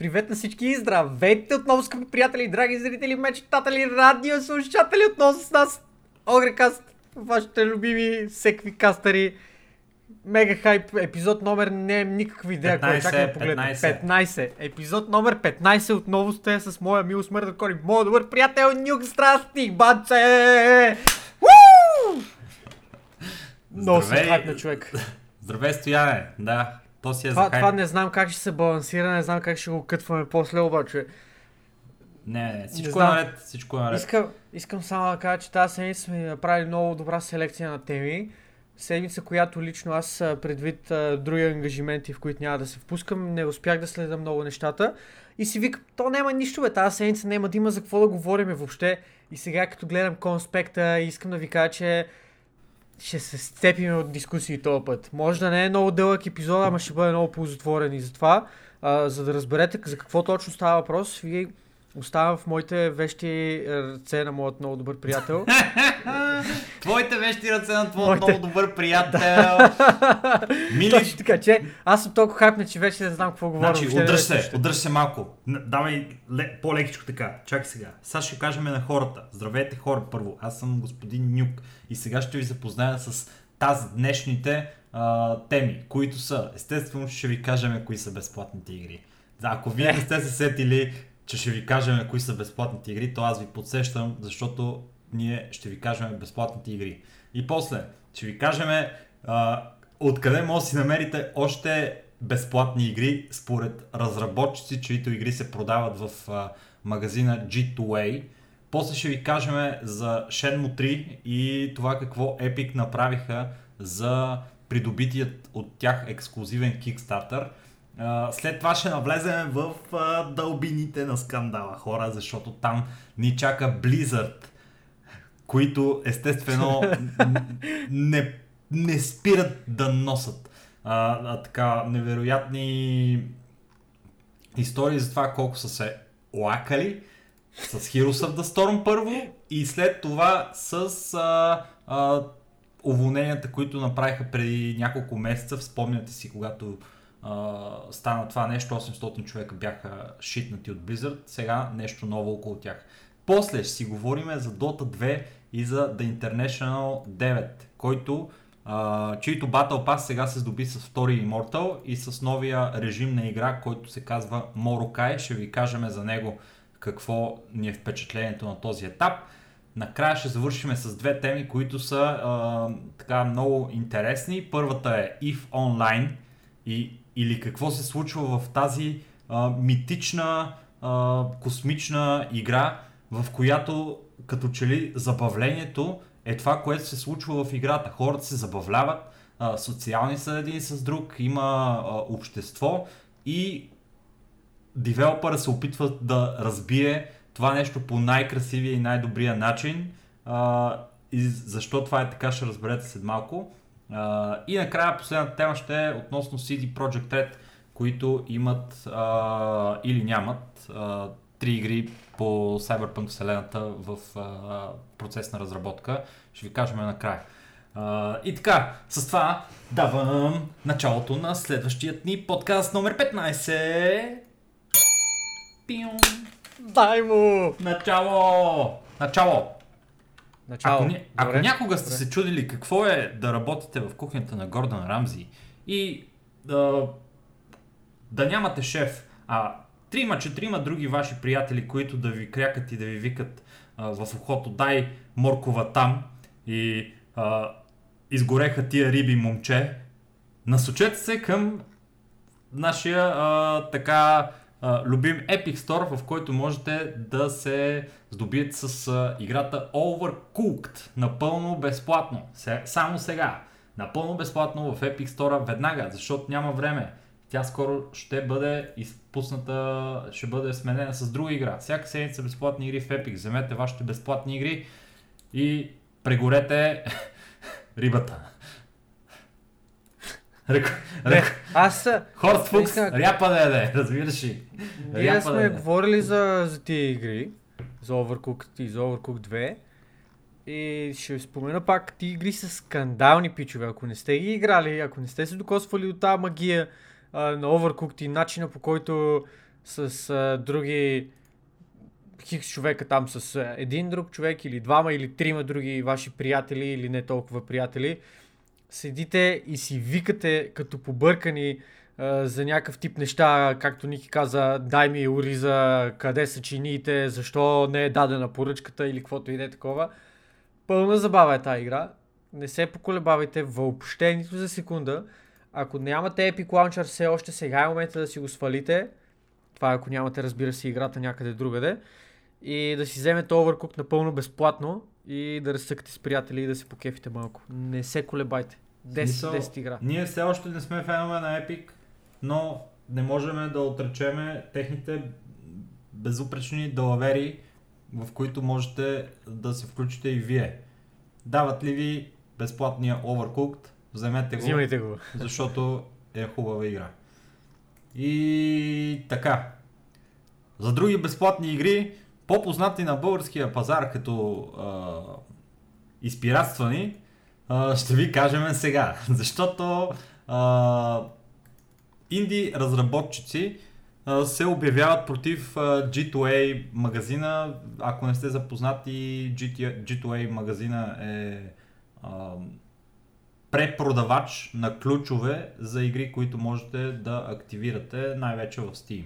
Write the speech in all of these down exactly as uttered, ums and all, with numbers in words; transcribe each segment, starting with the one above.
Привет на всички! Здравейте отново, скъпи приятели, драги зрители, мечтатели, радиослушатели, отново с нас Огрекаст, вашите любими секви кастъри. Мега хайп, епизод номер не е никаква идея, който чакам да погледна. петнайсет. Епизод номер петнайсет, отново сте с моя мил смъртен кори, моят добър приятел Нюк Страстих, банче! Уу! Много съм хайп на човек. Здравей, Стояне, да. То си е това, това не знам как ще се балансира, не знам как ще го кътваме после, обаче. Не, не, всичко е наред, всичко е наред. Искам, искам само да кажа, че тази седмица сме направили много добра селекция на теми. Седмица, която лично аз предвид други ангажименти, в които няма да се впускам, не успях да следя много нещата. И си викам, то няма нищо бе, тази седмица няма да има за какво да говорим въобще. И сега като гледам конспекта, искам да ви кажа, че ще се сцепим от дискусии този път. Може да не е много дълъг епизод, ама ще бъде много ползотворен и затова. А, за да разберете за какво точно става въпрос, ви оставам в моите вещи ръце на моят много добър приятел. Твоите вещи ръце на твоят моите... много добър приятел. Мили... Точно така, че аз съм толкова хайпна, че вече не знам какво говоря. Значи, удръж се, удръж се малко. Давай по-лекичко така. Чакай сега. Сега ще кажем на хората. Здравейте хора първо. Аз съм господин Нюк и сега ще ви запозная с тази днешните а, теми, които са. Естествено ще ви кажем кои са безплатните игри. Ако вие не сте се сетили, че ще ви кажем кои са безплатните игри, то аз ви подсещам, защото ние ще ви кажем безплатните игри. И после ще ви кажем а, откъде може да си намерите още безплатни игри според разработчици, чието игри се продават в а, магазина джи ту ей. После ще ви кажем за Shenmue три и това какво Epic направиха за придобитият от тях ексклузивен Kickstarter. След това ще навлезем в дълбините на скандала, хора, защото там ни чака Blizzard, които естествено не, не спират да носят а, а, така невероятни истории за това колко са се лакали с Heroes of the Storm първо и след това с а, а, уволненията, които направиха преди няколко месеца. Спомняте си, когато Uh, стана това нещо, осемстотин човека бяха шитнати от Blizzard, сега нещо ново около тях. После ще си говорим за Dota две и за The International девет, който, uh, чийто Battle Pass сега се здоби с втори Immortal и с новия режим на игра, който се казва Morokai. Ще ви кажем за него какво ни е впечатлението на този етап. Накрая ще завършим с две теми, които са uh, така много интересни. Първата е EVE Online и или какво се случва в тази а, митична а, космична игра, в която като че ли забавлението е това, което се случва в играта. Хората се забавляват, а, социални са един с друг, има а, общество и девелопъра се опитва да разбие това нещо по най-красивия и най-добрия начин. А, и защо това е така, ще разберете след малко. Uh, и накрая последната тема ще е относно си ди Projekt Red, които имат uh, или нямат uh, три игри по Cyberpunk вселената в uh, процес на разработка. Ще ви кажем накрая. Uh, и така, с това давам началото на следващият ни подкаст номер петнайсет. Пиум. Дай му! Начало! Начало! Начало. Ако, ако някога сте се чудили какво е да работите в кухнята на Гордън Рамзи и да, да нямате шеф, а трима, четирима други ваши приятели, които да ви крякат и да ви викат а, в ухото, дай моркова там и а, изгореха тия риби, момче, насочете се към нашия а, така... Uh, любим Epic Store, в който можете да се здобиете с uh, играта Overcooked напълно безплатно. Се, само сега. Напълно безплатно в Epic Store веднага, защото няма време. Тя скоро ще бъде изпусната, ще бъде сменена с друга игра. Всяка седмица безплатни игри в Epic. Вземете вашите безплатни игри и прегорете рибата. Рък, рък. Аз Хорст Фукс, искам... ряпа да яде, разбираш ли? Ние сме да говорили за, за тия игри, за Overcooked и за Overcooked две. И ще спомена пак, тия игри са скандални пичове. Ако не сте ги играли, ако не сте се докосвали до тази магия а, на Overcooked и начина, по който с а, други хикс човека там, с а, един друг човек или двама или трима други ваши приятели или не толкова приятели. Седите и си викате като побъркани а, за някакъв тип неща, както Ники каза, дай ми ориза, къде са чиниите, защо не е дадена поръчката или каквото и да е такова. Пълна забава е тази игра. Не се поколебавайте въобще нито за секунда. Ако нямате Epic Launcher все още, сега е момента да си го свалите. Това ако нямате, разбира се, играта някъде другаде. И да си вземете Overcooked напълно безплатно и да разсъкате с приятели и да се покефите малко. Не се колебайте. десет десет игра. Ние все още не сме фенове на Epic, но не можем да отречеме техните безупречни далавери, в които можете да се включите и вие. Дават ли ви безплатния Overcooked? Вземете го, взимайте го, защото е хубава игра. И така. За други безплатни игри, по-познати на българския пазар като а, изпиратствани, а, ще ви кажем сега. Защото а, инди разработчици а, се обявяват против а, джи ту ей магазина. Ако не сте запознати, джи ту ей магазина е... А, препродавач на ключове за игри, които можете да активирате най-вече в Steam.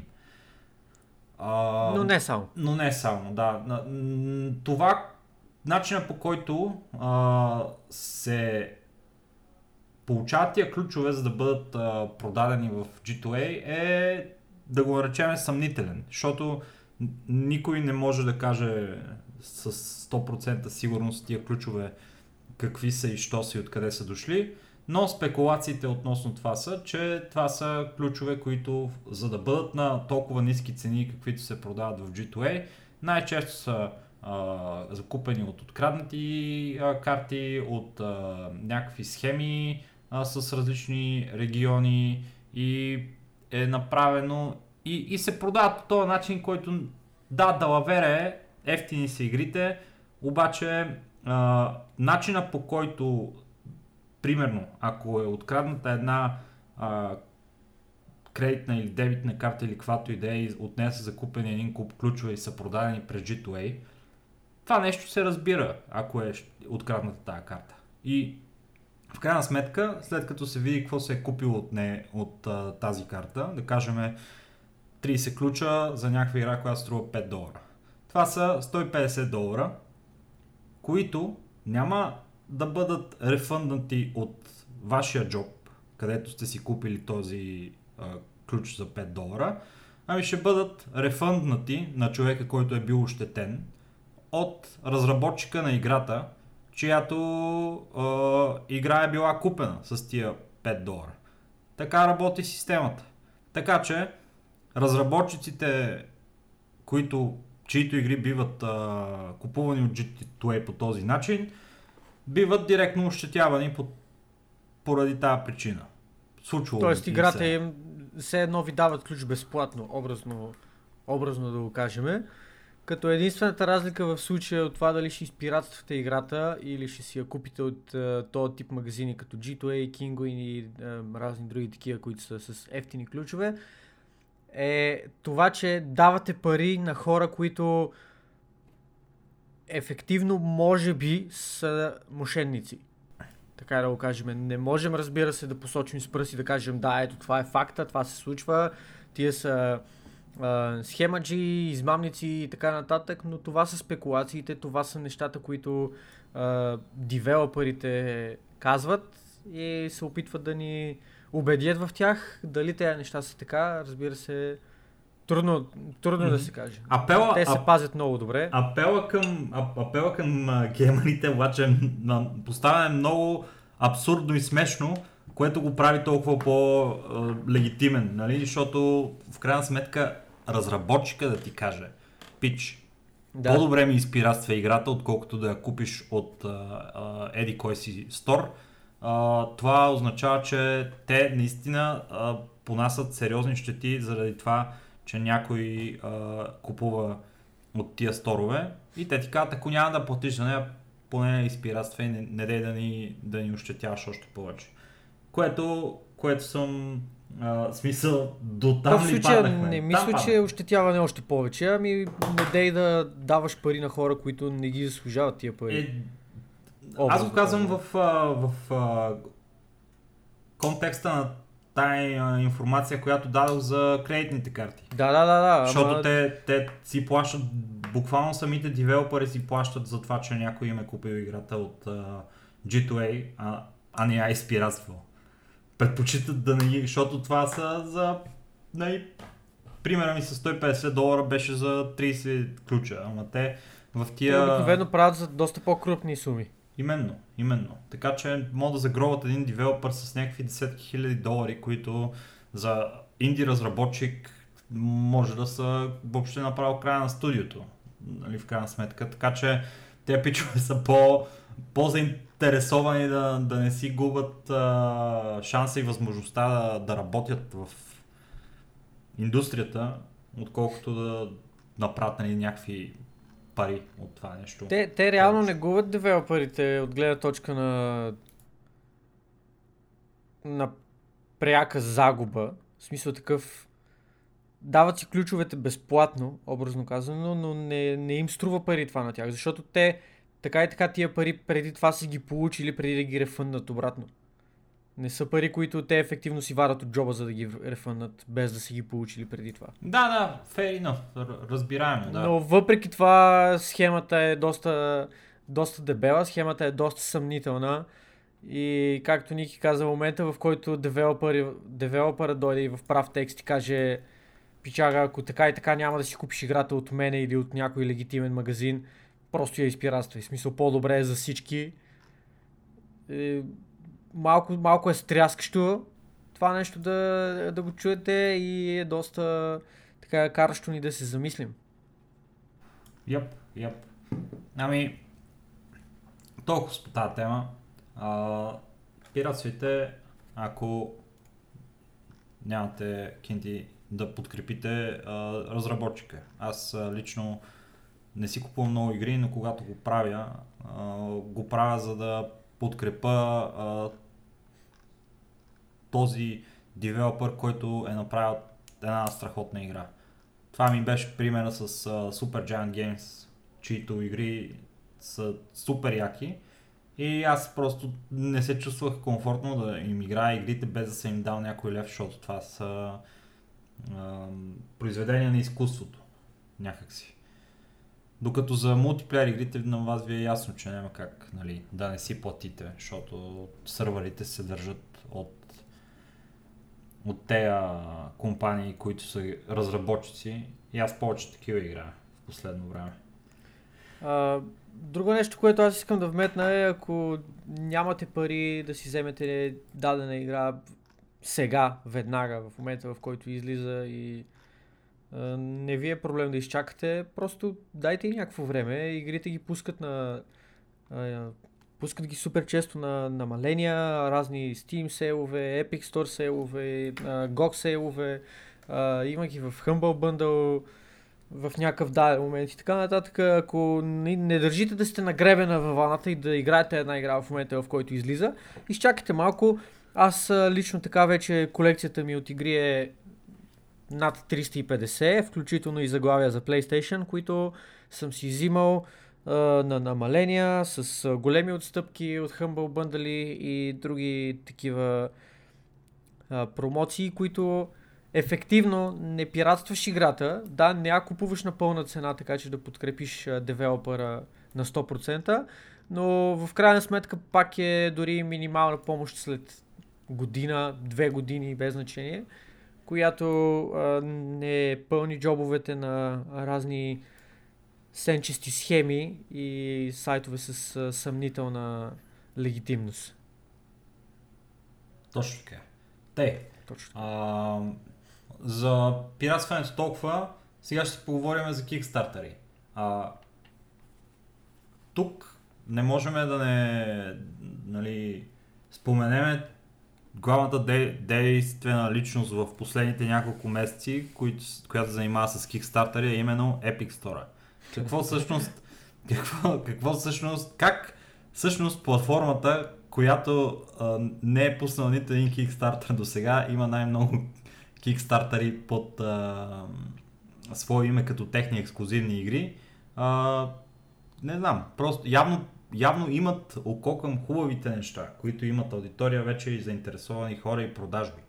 А, но не само. Но не само, да. Това, начинът по който а, се получават тия ключове, за да бъдат а, продадени в джи ту ей, е, да го наречем, съмнителен. Защото никой не може да каже с сто процента сигурност тия ключове какви са и що са и откъде са дошли, но спекулациите относно това са, че това са ключове, които, за да бъдат на толкова ниски цени, каквито се продават в джи ту ей, най-често са а, закупени от откраднати а, карти, от а, някакви схеми а, с различни региони и е направено и, и се продават по този начин, който да, далавере, ефтини са игрите, обаче Uh, начина по който, примерно, ако е открадната една uh, кредитна или дебитна карта или каквато и да е, от нея са закупени един куп ключове и са продадени през джи ту ей, това нещо се разбира, ако е открадната тази карта. И в крайна сметка, след като се види какво се е купило от, не, от uh, тази карта, да кажем трийсет ключа за някаква игра, която струва пет долара. Това са сто и петдесет долара, които няма да бъдат рефънднати от вашия джоб, където сте си купили този а, ключ за пет долара, ами ще бъдат рефънднати на човека, който е бил ощетен, от разработчика на играта, чиято а, игра е била купена с тия пет долара. Така работи системата. Така че разработчиците, които... чието игри биват а, купувани от джи ту ей по този начин, биват директно ощетявани по, поради тази причина. Случва. Тоест играта се... им все едно ви дават ключ безплатно, образно, образно да го кажем. Като единствената разлика в случая е от това дали ще изпиратствате играта или ще си я купите от а, този тип магазини като джи ту ей, Kinguin и а, разни други такива, които са с ефтини ключове, е това, че давате пари на хора, които ефективно може би са мошенници. Така да го кажем. Не можем, разбира се, да посочим с пръст и да кажем да, ето това е факта, това се случва, тия са а, схемаджи, измамници и така нататък, но това са спекулациите, това са нещата, които а, девелоперите казват и се опитват да ни убедят в тях. Дали тези неща са така, разбира се, трудно, трудно mm-hmm. да се каже. Апела, Те се а... пазят много добре. Апела към, апела към а, гейманите обаче поставя много абсурдно и смешно, което го прави толкова по-легитимен, нали? Защото в крайна сметка разработчика да ти каже, пич, да, по-добре ми изпиратства играта, отколкото да я купиш от еди кой си стор. Uh, това означава, че те наистина uh, понасят сериозни щети заради това, че някой uh, купува от тия сторове и те ти казват, ако няма да платиш за нея, поне изпиратства и не, не дей да ни, да ни ощетяваш още повече. Което, което съм А, смисъл, до там в ли паднахме? Не мисля, там че е ощетяване още повече. Ами не дей да даваш пари на хора, които не ги заслужават тия пари. Е, Образ, аз го казвам в, в, в контекста на тая информация, която дадох за кредитните карти. Да, да, да. да Защото ама... те, те си плащат, буквално самите девелопери си плащат за това, че някой им е купил играта от uh, джи ту ей, а, а не я изпиратствал. Предпочитат да не ги, защото това са за... Най- примера ми с сто и петдесет долара беше за трийсет ключа, ама те в тия... Обикновено правят за доста по-крупни суми. Именно, именно. Така че мога да загробят един девелопър с някакви десетки хиляди долари, които за инди разработчик може да са въобще направил края на студиото, нали, в крайна сметка. Така че те пичове са по, по-заинтересовани да, да не си губят а, шанса и възможността да, да работят в индустрията, отколкото да направят, нали, някакви пари от това нещо. Те, те реално не губят девелоперите от гледна точка на на пряка загуба. В смисъл такъв, дават си ключовете безплатно, образно казано, но не, не им струва пари това на тях, защото те така и така тия пари преди това са ги получили, преди да ги рефънднат обратно. Не са пари, които те ефективно си вадат от джоба, за да ги рефъннат, без да си ги получили преди това. Да, да, fair enough, разбираемо, да. Но въпреки това схемата е доста, доста дебела, схемата е доста съмнителна и както Ники каза, в момента, в който девелопър, девелопър дойде и в прав текст и каже: пичага, ако така и така няма да си купиш играта от мене или от някой легитимен магазин, просто я изпиратствай. В смисъл, по-добре е за всички. И... Малко, малко е стряскащо това нещо да, да го чуете и е доста така каращо ни да се замислим. Яп, yep, яп. Yep. Ами, толкова с по тази тема. А, пиратствите, ако нямате кинти да подкрепите а, разработчика. Аз а, лично не си купувам много игри, но когато го правя, а, го правя за да подкрепа а, този девелопър, който е направил една страхотна игра. Това ми беше примера с а, Super Giant Games, чието игри са супер яки и аз просто не се чувствах комфортно да им играя игрите без да съм им дал някой лев, защото това са а, произведения на изкуството някакси. Докато за мултиплеер игрите на вас ви е ясно, че няма как, нали, да не си платите, защото сървърите се държат от, от тея компании, които са разработчици и аз повече такива играя в последно време. А, друго нещо, което аз искам да вметна е, ако нямате пари да си вземете дадена игра сега, веднага, в момента, в който излиза и не ви е проблем да изчакате, просто дайте и някакво време. Игрите ги пускат на... А, пускат ги супер често на намаления, разни Steam сейлове, Epic Store сейлове, а, джи о джи сейлове, а, има ги в Humble Bundle, в някакъв даден момент и така нататък. Ако не, не държите да сте нагребена във вълната и да играете една игра в момента, в който излиза, изчакайте малко. Аз лично така вече колекцията ми от игри е над триста и петдесет, включително и заглавия за PlayStation, които съм си взимал а, на намаления, с а, големи отстъпки от Humble Bundle и други такива а, промоции, които ефективно не пиратстваш играта, да, не я купуваш на пълна цена, така че да подкрепиш а, девелопера на сто процента, но в крайна сметка пак е дори минимална помощ след година, две години, без значение, която а, не пълни джобовете на разни сенчести схеми и сайтове с а, съмнителна легитимност. Точно така. Те, Точно така. А, за пиратстването толкова, сега ще поговорим за кикстартери. А, тук не можем да не, нали, споменеме главната де- действена личност в последните няколко месеци, кои, която се занимава с Kickstarter, е именно Epic Store. Какво всъщност, какво, какво всъщност, как всъщност платформата, която а, не е пуснала нито един Kickstarter до сега, има най-много Kickstarteri под а, свое име като техни ексклюзивни игри. А, не знам, просто явно, явно имат око към хубавите неща, които имат аудитория вече и заинтересовани хора и продажби.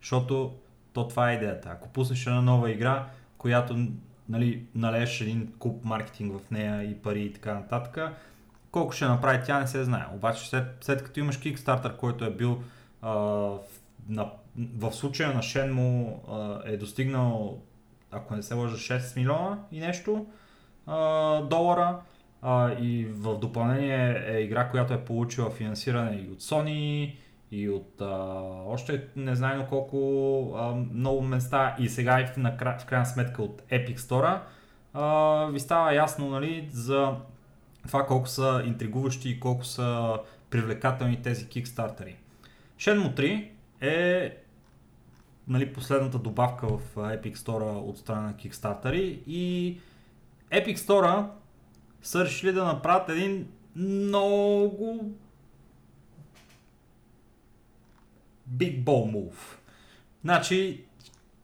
Защото то това е идеята. Ако пуснеш една нова игра, която нали, налееш един куп маркетинг в нея и пари и така нататък, колко ще направи тя не се знае. Обаче след, след като имаш Kickstarter, който е бил а, в, на, в случая на Shenmue а, е достигнал, ако не се лъжа, шест милиона и нещо а, долара а, и в допълнение е игра, която е получила финансиране и от Sony, и от а, още не знайно колко а, много места и сега и в, накра... в крайна сметка от Epic Store а, ви става ясно нали, за това колко са интригуващи и колко са привлекателни тези Kickstarteri. Shenmue три е нали, последната добавка в Epic Store от страна на Kickstarteri и Epic Store са решили да направят един много Big Ball Move. Значи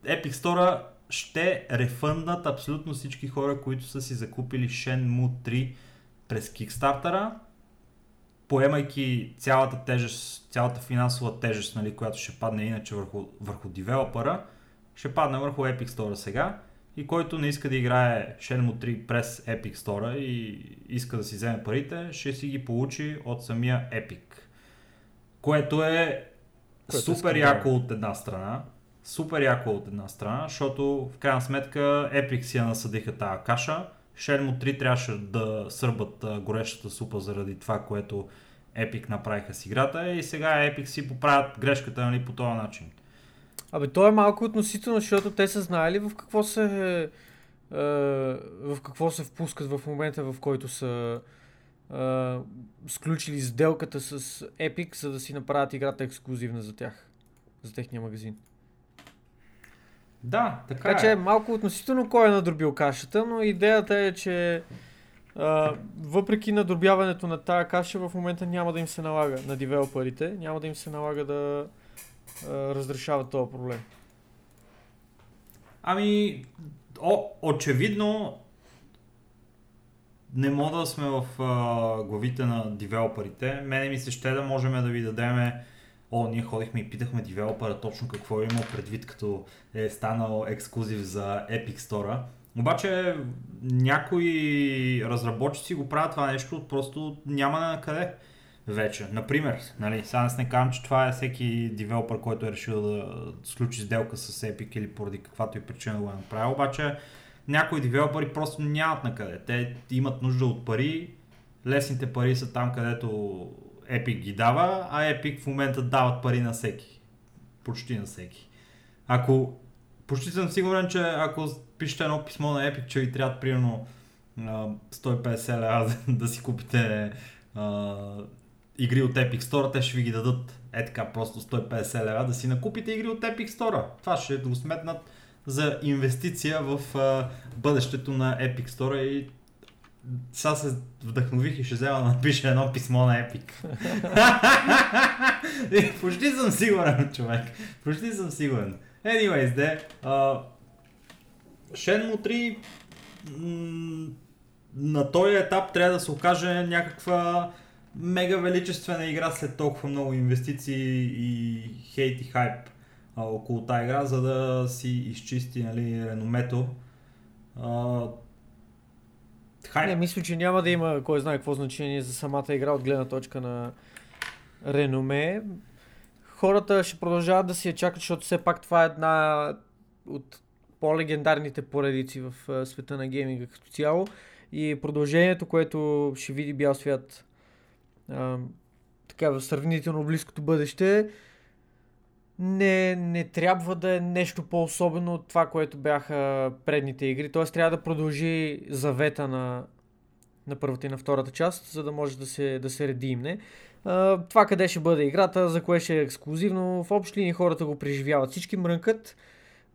Epic Store ще рефънднат абсолютно всички хора, които са си закупили Shenmue три през Kickstarter-а, поемайки цялата тежест, цялата финансова тежест, нали, която ще падне иначе върху, върху девелопера, ще падне върху Epic Store сега и който не иска да играе Shenmue три през Epic Store и иска да си вземе парите, ще си ги получи от самия Epic. Което е Което супер е яко от една страна, супер яко от една страна, защото в крайна сметка Epic си я насъдиха тази каша, Shenmue три трябваше да сърбат горещата супа заради това, което Epic направиха с играта и сега Epic си поправят грешката нали, по този начин. Абе, то е малко относително, защото те са знаели в какво се, е, в какво се впускат в момента, в който са е, сключили сделката с Epic, за да си направят играта ексклюзивна за тях, за техния магазин. Да, така, така е. Че е малко относително кой е надробил кашата, но идеята е, че а, въпреки надробяването на тая каша в момента няма да им се налага на девелоперите, няма да им се налага да а, разрешават този проблем. Ами, о, очевидно не мога да сме в а, главите на девелоперите. Мене ми се ще да можем да ви дадем О, ние ходихме и питахме девелопера точно какво е имал предвид, като е станал ексклузив за Epic Store. Обаче някои разработчици го правят това нещо, просто няма на къде вече. Например, нали, сега не се казвам, че това е всеки девелопер, който е решил да сключи сделка с Epic или поради каквато и причина го е направил. Обаче някои девелопери просто нямат на къде. Те имат нужда от пари, лесните пари са там, където Epic ги дава, а Epic в момента дават пари на всеки. Почти на всеки. Ако почти съм сигурен, че ако пишете едно писмо на Epic, че ви трябва примерно сто и петдесет лева да си купите а, игри от Epic Store, те ще ви ги дадат е така просто сто и петдесет лева да си накупите игри от Epic Store. Това ще го сметнат за инвестиция в а, бъдещето на Epic Store и сега се вдъхнових и ще взема да напиша едно писмо на Epic. Почти съм сигурен, човек. Почти съм сигурен. Anyways, де. Uh, Shenmue три м- на този етап трябва да се окаже някаква мега величествена игра след толкова много инвестиции и хейт и хайп uh, около тази игра, за да си изчисти нали, реномето. Uh, Хай. Не, мисля, че няма да има кой знае какво значение за самата игра от гледна точка на реноме. Хората ще продължават да си я чакат, защото все пак това е една от по-легендарните поредици в света на гейминга като цяло. И продължението, което ще види бял свят а, така в сравнително близкото бъдеще, не, не трябва да е нещо по-особено от това, което бяха предните игри. Т.е. трябва да продължи завета на, на първата и на втората част, за да може да се, да се редимне. А, това къде ще бъде играта, за кое ще е ексклюзивно. В общи линии хората го преживяват. Всички мрънкат,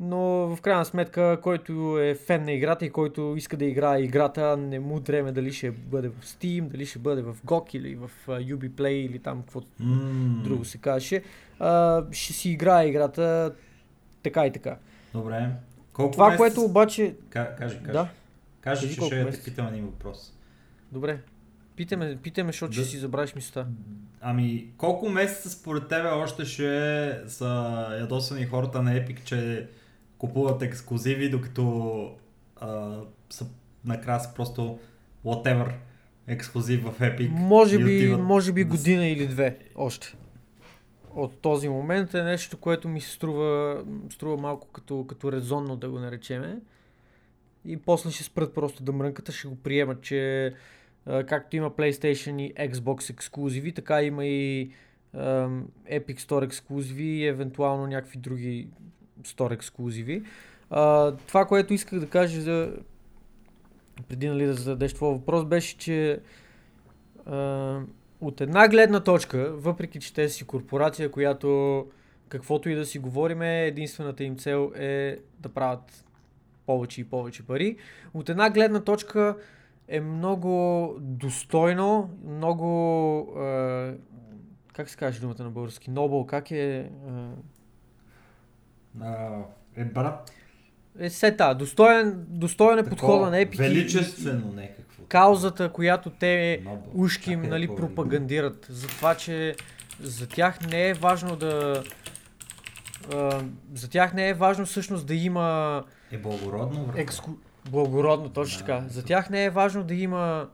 но в крайна сметка, който е фен на играта и който иска да играе играта, не му дреме дали ще бъде в Steam, дали ще бъде в джи о джи или в Ubisoft Play или там каквото mm. друго се казваше, а, ще си играе играта така и така. Добре. Колко това, месец... което обаче... Кажи, кажи. Да? Кажи, кажи, че ще месец? Те питам един въпрос. Добре. Питаме, питаме, защото да... ще си забравиш мисълта. Ами, колко месеца според тебе още ще са ядосани хората на Epic, че купуват ексклузиви, докато а, са накрая са просто whatever ексклузив в Epic? Може би, може би година да... или две още. От този момент е нещо, което ми се струва, струва малко като, като резонно да го наречеме. И после ще спрат просто да мрънката, ще го приемат, че както има PlayStation и Xbox ексклузиви, така има и um, Epic Store ексклузиви и евентуално някакви други Store ексклузиви. Uh, това, което исках да кажа за... преди нали, да зададеш твой въпрос, беше, че uh, от една гледна точка, въпреки че те си корпорация, която каквото и да си говорим, единствената им цел е да правят повече и повече пари. От една гледна точка е много достойно, много... Е, как се казваш думата на български? Нобъл, как е... Е, uh, е брат. Е сета, достоен, достоен е подхода на Epic. Величествено някакво. Каузата, която те Noble. Ушки им нали, пропагандират. За това, че за тях не е важно да... Е, за тях не е важно всъщност да има... Е благородно, брат. Екску... Благородно, точно да, така. За тях не е важно да има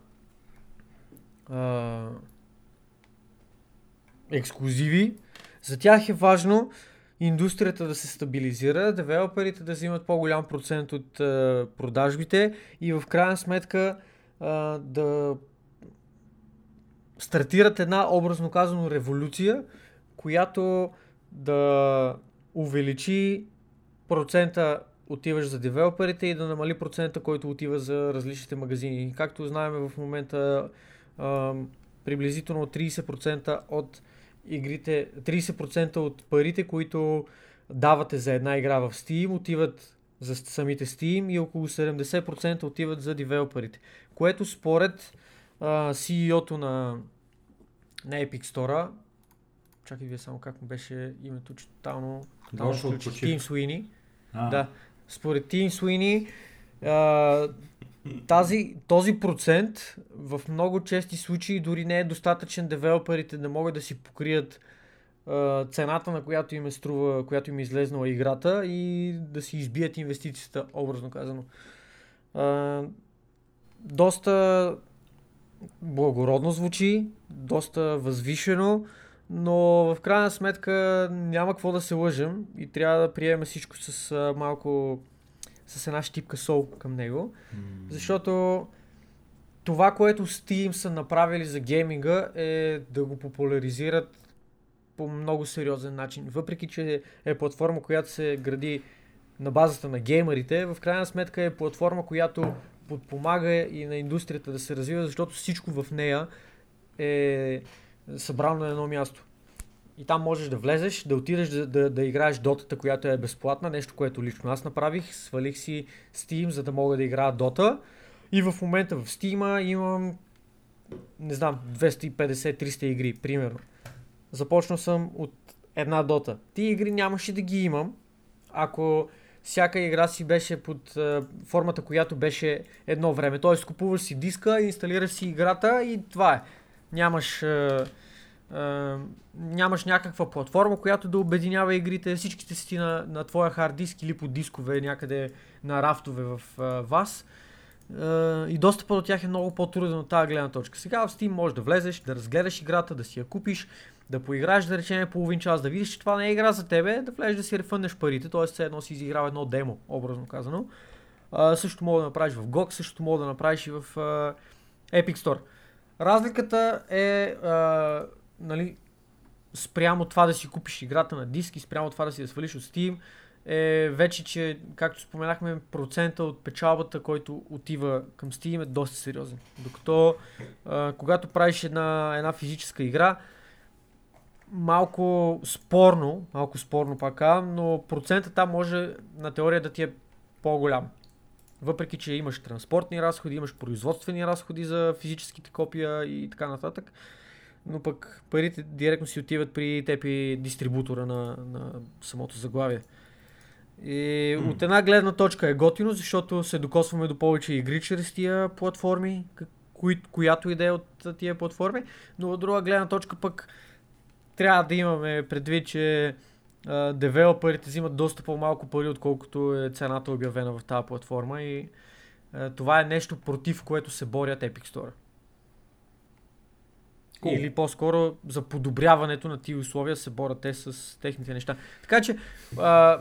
а, ексклузиви. За тях е важно индустрията да се стабилизира, девелоперите да взимат по-голям процент от а, продажбите и в крайна сметка а, да стартират една, образно казано, революция, която да увеличи процента отиваш за девелоперите и да намали процента, който отива за различните магазини. Както знаем в момента а, приблизително трийсет процента от игрите, трийсет процента от парите, които давате за една игра в Steam, отиват за самите Steam и около седемдесет процента отиват за девелоперите. Което според а, си и о-то на, на Epic Store, чакай вие само как му беше името, че тотално Тим Суини. Да. Според Тим Суини, този процент в много чести случаи дори не е достатъчен девелоперите да могат да си покрият а, цената, на която им е струва, която им е излезнала играта и да си избият инвестицията, образно казано. А, доста благородно звучи, доста възвишено, но в крайна сметка няма какво да се лъжем и трябва да приемем всичко с а, малко, с една щипка сол към него, mm. защото това, което Steam са направили за гейминга е да го популяризират по много сериозен начин. Въпреки че е платформа, която се гради на базата на геймерите, в крайна сметка е платформа, която подпомага и на индустрията да се развива, защото всичко в нея е събрано на едно място. И там можеш да влезеш, да отидеш да, да, да играеш дотата, която е безплатна, нещо, което лично аз направих, свалих си Steam, за да мога да играя дота. И в момента в Steam имам, не знам, двеста и петдесет до триста игри, примерно. Започнал съм от една дота. Ти игри нямаше да ги имам, ако всяка игра си беше под а, формата, която беше едно време. Тоест купуваш си диска, инсталираш си играта и това е. Нямаш, е, е, нямаш някаква платформа, която да обединява игрите, всичките си на, на твоя хард диск или по дискове някъде на рафтове в е, вас. Е, и достъпът до тях е много по-труден от тази гледна точка. Сега в Steam можеш да влезеш, да разгледаш играта, да си я купиш, да поиграеш, да речем половин час, да видиш, че това не е игра за тебе, да влезеш да си рефънеш парите, т.е. все едно си изиграва едно демо, образно казано. Е, също мога да направиш в джи о джи, също мога да направиш и в е, Epic Store. Разликата е а, нали, спрямо това да си купиш играта на диск и спрямо това да си я свалиш от Steam е вече, че както споменахме, процента от печалбата, който отива към Steam е доста сериозен. Докато а, когато правиш една, една физическа игра, малко спорно, малко спорно пак, но процентът там може на теория да ти е по-голям. Въпреки че имаш транспортни разходи, имаш производствени разходи за физическите копия и така нататък, но пък парите директно си отиват при теб и дистрибутора на, на самото заглавие. И от една гледна точка е готино, защото се докосваме до повече игри чрез тия платформи, кои, която идея от тия платформи, но от друга гледна точка пък трябва да имаме предвид, че а, девелоперите взимат доста по-малко пари, отколкото е цената обявена в тази платформа, и а, това е нещо, против което се борят Epic Store. Cool. Или по-скоро за подобряването на тия условия се борят те с техните неща. Така че а,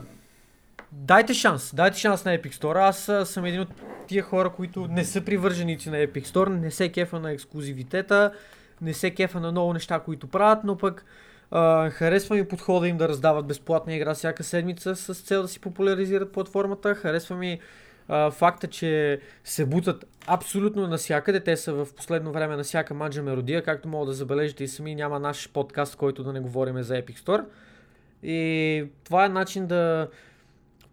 дайте шанс, дайте шанс на Epic Store. Аз а, съм един от тия хора, които не са привърженици на Epic Store, не се кефа на ексклузивитета, не се кефа на много неща, които правят, но пък а, харесвам и подхода им да раздават безплатна игра всяка седмица с цел да си популяризират платформата. Харесвам и а, факта, че се бутат абсолютно навсякъде. Те са в последно време на всяка манджа меродия, както мога да забележите и сами, няма наш подкаст, който да не говорим за Epic Store. И това е начин да...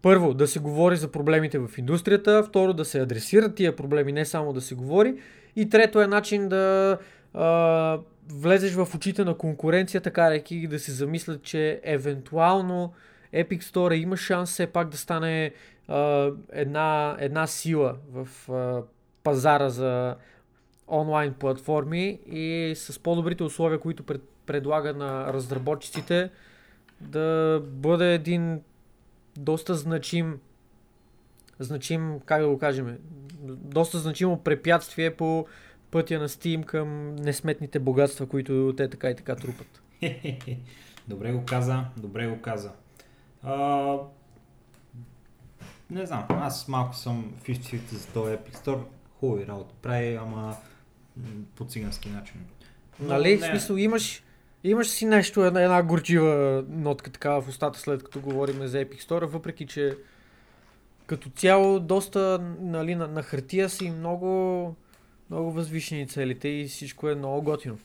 Първо, да се говори за проблемите в индустрията, второ, да се адресират тия проблеми, не само да се говори, и трето е начин да а, влезеш в очите на конкуренцията, карайки ги да се замислят, че евентуално Epic Store има шанс все пак да стане а, една, една сила в а, пазара за онлайн платформи и с по-добрите условия, които пред, предлага на разработчиците, да бъде един доста значим, значим, как да го кажем, доста значимо препятствие по пътя на Steam към несметните богатства, които те така и така трупат. Добре го каза, добре го каза. А, не знам, аз малко съм петдесет на петдесет за този Epic Store, хубави работа прави, ама по цигански начин. Но, нали, в смисъл имаш... Имаш си нещо, една, една горчива нотка така в устата, след като говорим за Epic Store, въпреки че като цяло доста, нали, на, на хартия си много, много възвишени целите и всичко е много готино.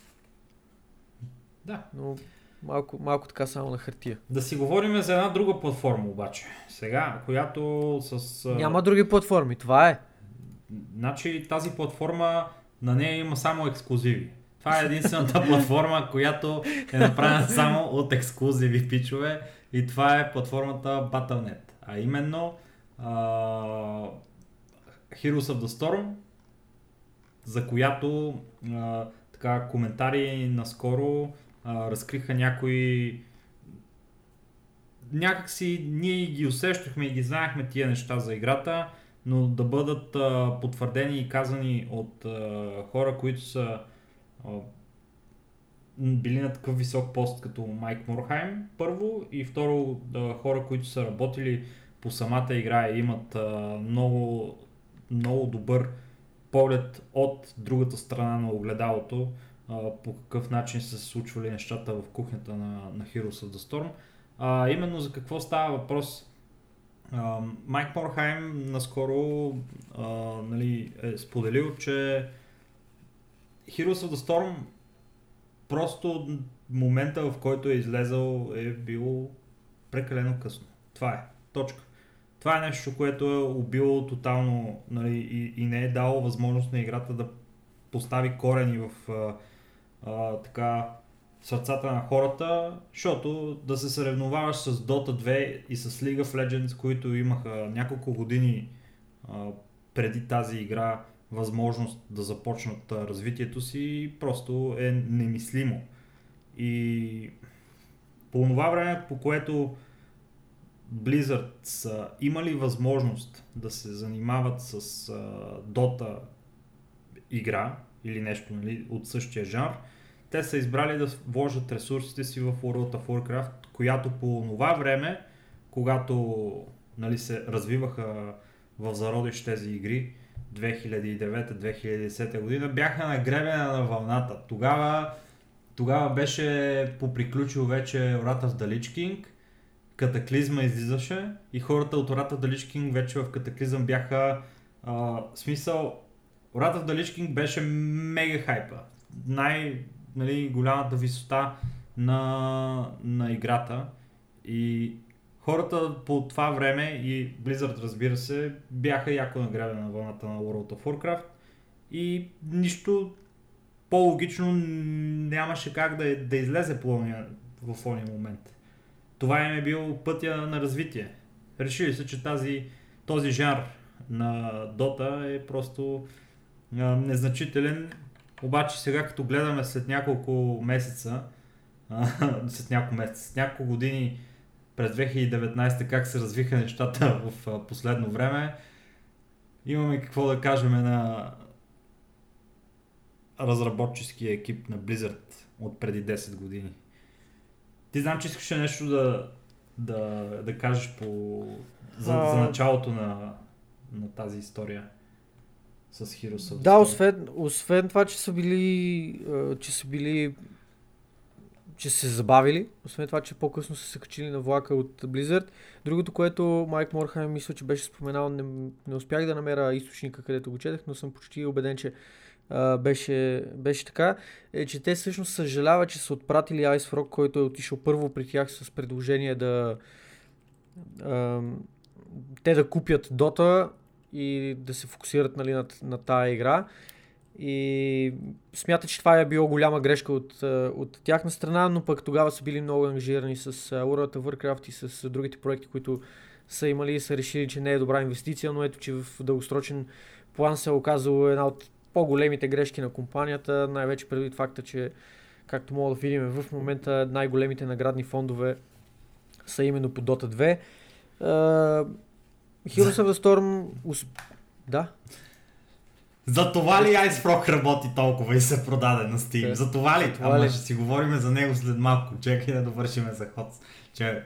Да. Но малко, малко така само на хартия. Да си говорим за една друга платформа обаче. Сега, която с... Няма други платформи, това е. Значи тази платформа, на нея има само ексклузиви. Това е единствената платформа, която е направена само от ексклузиви пичове, и това е платформата Battle точка net, а именно uh, Heroes of the Storm, за която uh, така, коментари наскоро uh, разкриха някои... Някакси ние ги усещахме и ги знаехме тия неща за играта, но да бъдат uh, потвърдени и казани от uh, хора, които са били на такъв висок пост като Майк Морхайм, първо, и второ, да, хора, които са работили по самата игра и имат а, много, много добър поглед от другата страна на огледалото, а, по какъв начин са се случвали нещата в кухнята на, на Heroes of the Storm. А, именно за какво става въпрос? А, Майк Морхайм наскоро а, нали, е споделил, че Heroes of the Storm, просто момента, в който е излезъл, е било прекалено късно. Това е. Точка. Това е нещо, което е убило тотално, нали, и, и не е дало възможност на играта да постави корени в а, а, така, сърцата на хората, защото да се съревноваваш с Dota две и с League of Legends, които имаха няколко години а, преди тази игра възможност да започнат развитието си, просто е немислимо. И по това време, по което Blizzard са имали възможност да се занимават с Dota игра или нещо, нали, от същия жанр, те са избрали да вложат ресурсите си в World of Warcraft, която по това време, когато, нали, се развиваха в зародиш тези игри, две хиляди и девета - две хиляди и десета година, бяха на гребена на вълната. Тогава, тогава беше поприключил вече Wrath of the Lich King, Катаклизма излизаше и хората от Wrath of the Lich King вече в Катаклизъм бяха... А, в смисъл, Wrath of the Lich King беше мега хайпа. Най-голямата нали, висота на, на играта. И хората по това време и Blizzard, разбира се, бяха яко награбени на вълната на World of Warcraft и нищо по-логично нямаше как да, да излезе по ония, в ония момент. Това им е бил пътя на развитие. Решили се, че тази, този жанр на Dota е просто а, незначителен, обаче сега като гледаме след няколко месеца, а, след няколко месеца, няколко години през две хиляди и деветнадесета как се развиха нещата в а, последно време, имаме какво да кажем на разработческия екип на Blizzard от преди десет години. Ти знам, че искаше нещо да, да, да кажеш по, за, за началото на, на тази история с Heroes of the Storm. Да, освен, освен това, че са били, че са били, че се забавили, освен това, че по-късно са се качили на влака от Blizzard. Другото, което Майк Морхайм мисля, че беше споменал, не, не успях да намеря източника, където го четах, но съм почти убеден, че Uh, беше, беше така, е, че те всъщност съжаляват, че са отпратили Ice Frog, който е отишъл първо при тях с предложение да uh, те да купят Dota и да се фокусират, нали, на, на тая игра. И смята, че това е било голяма грешка от, от тяхна страна, но пък тогава са били много ангажирани с World of Warcraft и с другите проекти, които са имали и са решили, че не е добра инвестиция, но ето, че в дългосрочен план се е оказало една от по-големите грешки на компанията, най-вече предвид факта, че както мога да видим в момента най-големите наградни фондове са именно по Dota две. Uh, Heroes of the Storm... Усп... Да? За това ли Ice Frog работи толкова и се продаде на Steam? За това ли? Ама ли? Ще си говорим за него след малко. Чекай да довършиме за ход, че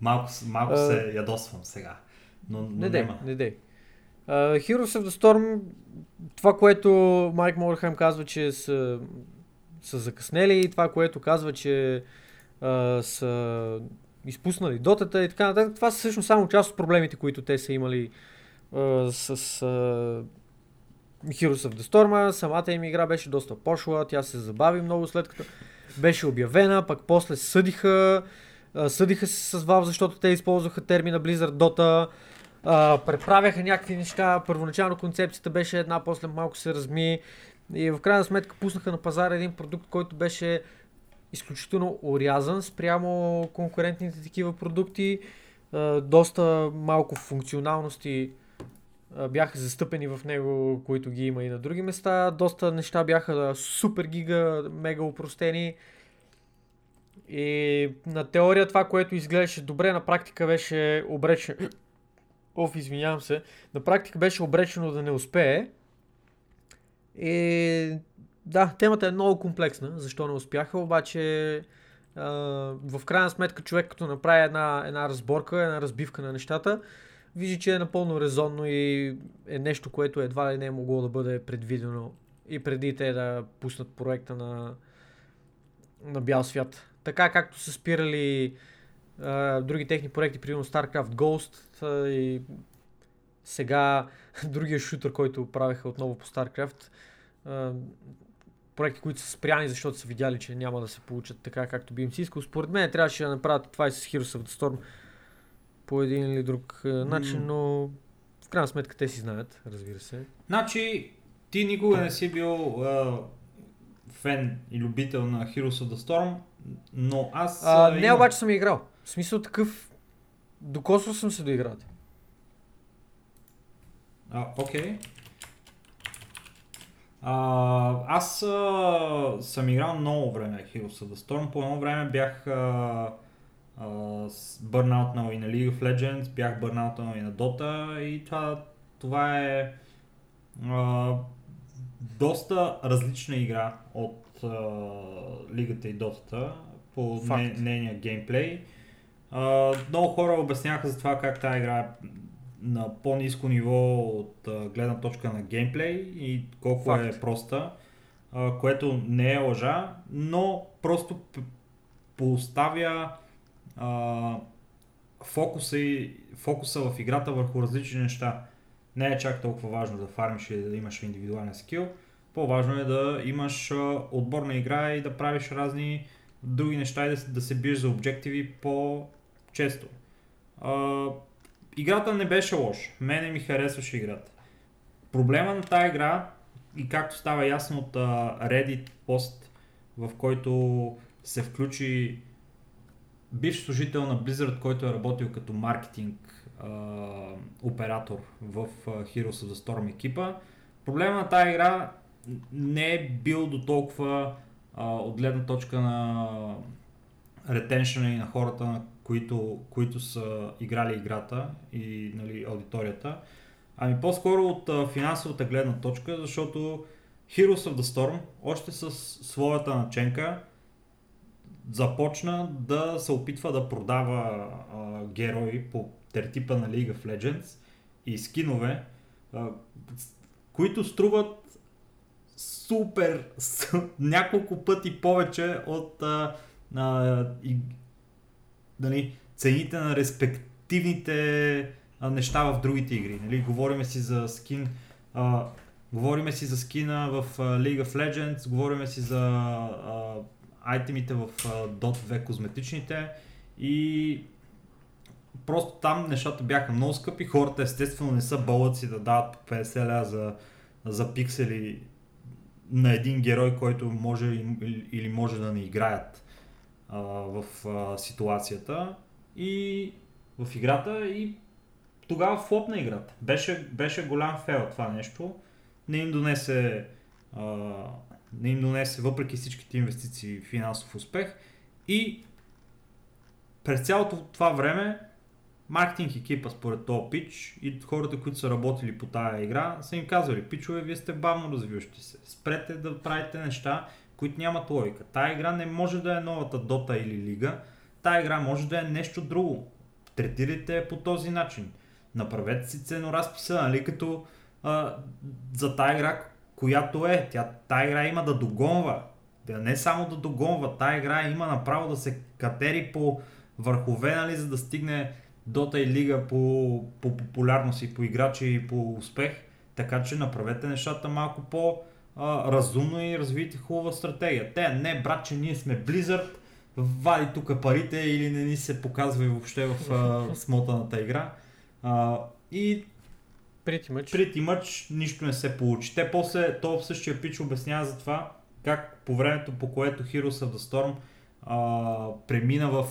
малко, малко uh... се ядосвам сега. Но, но не дей, не дей. Uh, Heroes of the Storm, това, което Майк Морхайм казва, че са, са закъснели, и това, което казва, че uh, са изпуснали дотата и така нататък, това са всъщност само част от проблемите, които те са имали uh, с uh, Heroes of the Storm. Самата им игра беше доста пошла, тя се забави много след като беше обявена, пък после съдиха, uh, съдиха се с Valve, защото те използваха термина Blizzard Dota. Uh, преправяха някакви неща, първоначално концепцията беше една, после малко се разми и в крайна сметка пуснаха на пазара един продукт, който беше изключително орязан спрямо конкурентните такива продукти. Uh, доста малко функционалности uh, бяха застъпени в него, които ги има и на други места. Доста неща бяха супер гига, мега опростени. И на теория това, което изглеждаше добре, на практика беше обречено. Оф, извинявам се. На практика беше обречено да не успее. И да, темата е много комплексна, защо не успяха, обаче а, в крайна сметка човек като направи една, една разборка, една разбивка на нещата, вижда, че е напълно резонно и е нещо, което едва ли не е могло да бъде предвидено и преди те да пуснат проекта на, на бял свят. Така както са спирали Uh, други техни проекти, примерно StarCraft Ghost uh, и сега другия шутър, който правиха отново по StarCraft. Uh, проекти, които са спряни, защото са видяли, че няма да се получат така, както би им си искал. Според мен трябваше да направят това и с Heroes of the Storm по един или друг uh, начин, mm. но в крайна сметка те си знаят, разбира се. Значи ти никога не си бил uh, фен и любител на Heroes of the Storm, но аз... Uh, не, имам... обаче съм играл. В смисъл такъв, докосвал съм се до играта. А, окей. А, аз а, съм играл много време Heroes of the Storm. По едно време бях а, а, бърнаутнал и на League of Legends, бях бърнаутнал и на Dota и това, това е а, доста различна игра от а, Лигата и Dota по не, нейния геймплей. Uh, много хора обясняха за това как тази игра е на по-ниско ниво от uh, гледна точка на геймплей и колко Факт. е проста, uh, което не е лъжа, но просто поставя uh, фокуса, и, фокуса в играта върху различни неща. Не е чак толкова важно да фармиш или да имаш индивидуален скил, по-важно е да имаш uh, отборна игра и да правиш разни Други неща е да, да се биеш за обективи по-често. А, играта не беше лоша. Мене ми харесваше играта. Проблема на тая игра, и както става ясно от uh, Reddit пост, в който се включи бивш служител на Blizzard, който е работил като маркетинг uh, оператор в uh, Heroes of the Storm екипа. Проблема на тая игра не е бил до толкова uh, от гледна точка на ретеншъна и на хората, на които, които са играли играта и, нали, аудиторията. Ами по-скоро от а, финансовата гледна точка, защото Heroes of the Storm още с своята наченка започна да се опитва да продава а, герои по тертипа на League of Legends и скинове, а, които струват супер с, няколко пъти повече от а, а, и, дали, цените на респективните неща в другите игри. Нали? Говориме си за скин, а, говориме си за скина в League of Legends, говориме си за а, айтемите в а, Dota две, козметичните, и просто там нещата бяха много скъпи. Хората естествено не са бълъци да дават по петдесет лева за, за пиксели на един герой, който може или може да не играят а, в а, ситуацията и в играта, и тогава флоп на играта. Беше, беше голям фейл това нещо. Не им донесе, а, не им донесе въпреки всичките инвестиции финансов успех, и през цялото това време маркетинг екипа според този пич и хората, които са работили по тая игра, са им казвали: пичове, вие сте бавно развиващи се, спрете да правите неща, които нямат логика. Тая игра не може да е новата Dota или Лига, тая игра може да е нещо друго. Третирайте я по този начин. Направете си ценоразписа, нали, като а, за тая игра, която е. Тя, тая игра има да догонва. Тя не само да догонва, тая игра има направо да се катери по върхове, нали, за да стигне Dota и Лига по, по популярност и по играчи и по успех. Така че направете нещата малко по-разумно и развийте хубава стратегия. Те, не, брат, че ние сме Blizzard, вади тук парите или не ни се показва и въобще в а, смотаната игра. Uh, и pretty much. pretty much нищо не се получи. Те после то в същия пич обяснява за това как по времето, по което Heroes of the Storm uh, премина в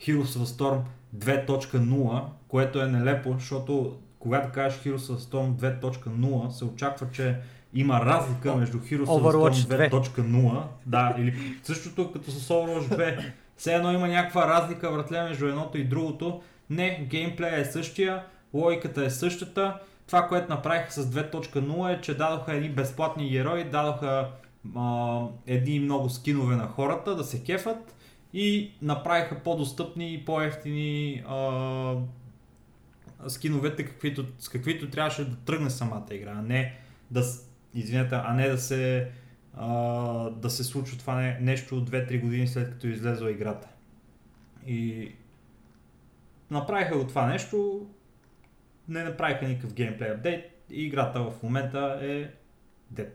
Heroes of the Storm две точка нула, което е нелепо, защото когато кажеш Heroes of the Storm две точка нула, се очаква, че има разлика между Heroes Overwatch of the Storm две точка нула, да, или същото като с Overwatch две. Все едно има някаква разлика, братле, между едното и другото. Не, геймплея е същия, логиката е същата. Това, което направиха с две точка нула е, че дадоха едни безплатни герои, дадоха а, едни много скинове на хората да се кефат и направиха по-достъпни и по-ефтини а, скиновете, каквито, с каквито трябваше да тръгне самата игра, а не да, извинете, а не да се, а, да се случва това нещо две-три години след като излезла играта. И направиха го това нещо, не направиха никакъв геймплей апдейт и играта в момента е dead.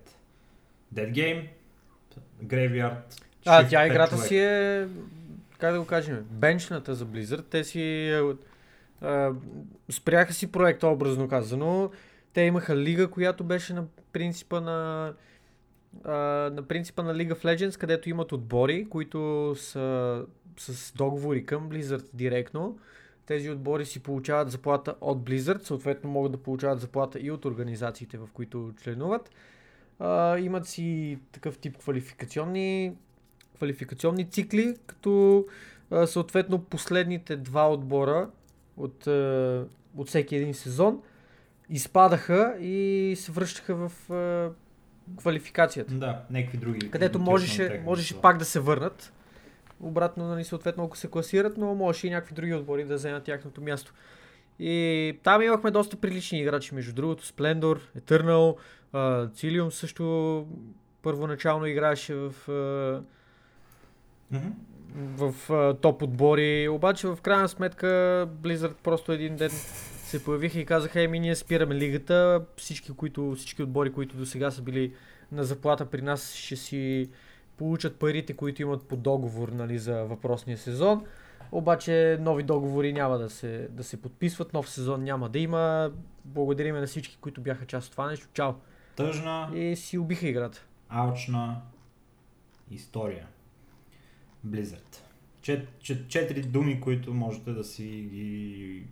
Dead game, graveyard. А, тя играта човек. Си е, как да го кажем, бенчната за Blizzard. Те си а, спряха си проекта, образно казано. Те имаха лига, която беше на принципа на а, на принципа на League of Legends, където имат отбори, които са с договори към Blizzard директно. Тези отбори си получават заплата от Blizzard, съответно могат да получават заплата и от организациите, в които членуват. А, имат си такъв тип квалификационни, квалификационни цикли, като а, съответно последните два отбора от, а, от всеки един сезон изпадаха и се връщаха в а, квалификацията. Да, някакви други. Където можеше, можеше пак да се върнат. Обратно, нали, съответно, ако се класират, но можеше и някакви други отбори да вземат тяхното място. И там имахме доста прилични играчи, между другото. Splendor, Eternal, uh, Cilium също първоначално играеше в, uh, mm-hmm. в uh, топ отбори. Обаче в крайна сметка Blizzard просто един ден се появиха и казаха: еми, ние спираме лигата, всички, които, всички отбори, които досега са били на заплата при нас, ще си получат парите, които имат по договор, нали, за въпросния сезон. Обаче нови договори няма да се, да се подписват, нов сезон няма да има. Благодарим на всички, които бяха част от това нещо. Чао! Тъжна и си убиха играта. Алчна история. Blizzard. Чет, чет, четири думи, които можете да си ги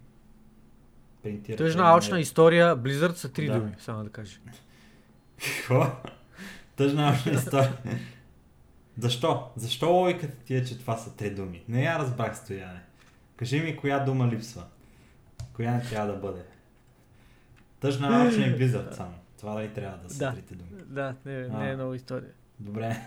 принтирате. Тъжна, алчна история, Blizzard са три да. думи, само да кажа. Какво? Тъжна, алчна история. Защо? Защо логиката ти е, че това са три думи? Не я разбрах, Стояне. Кажи ми, коя дума липсва? Коя не трябва да бъде? Тъжна, алчна и Blizzard само. Това да и трябва да са да. трите думи. Да, не, не е много история. Добре.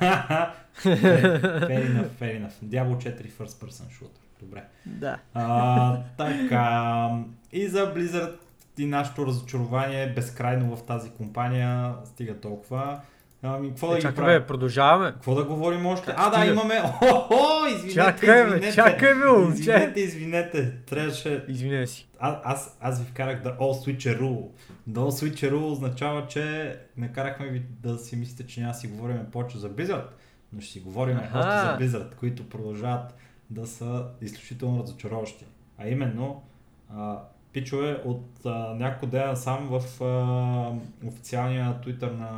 Fair enough, fair enough. Diablo четири First Person Shooter. Добре. Да. А, така. И за Blizzard и нашето разочарование е безкрайно в тази компания. Стига толкова. Ами, какво е, да чакай, ги правим? Бе, продължаваме. Какво да говорим още? А, да, имаме... О-о-о, извинете, чакай, извинете. Чакай, бе, извинете, извинете. Трябваше... Извинете си. А, аз, аз ви вкарах да all switcher rule. Да all switcher rule означава, че накарахме ви да си мислите, че няма си говорим повече за Blizzard, но ще си говорим ага. още за Blizzard, които продължават да са изключително разочароващи. А именно, а, пичове от а, няколко дена сам в а, официалния Twitter на...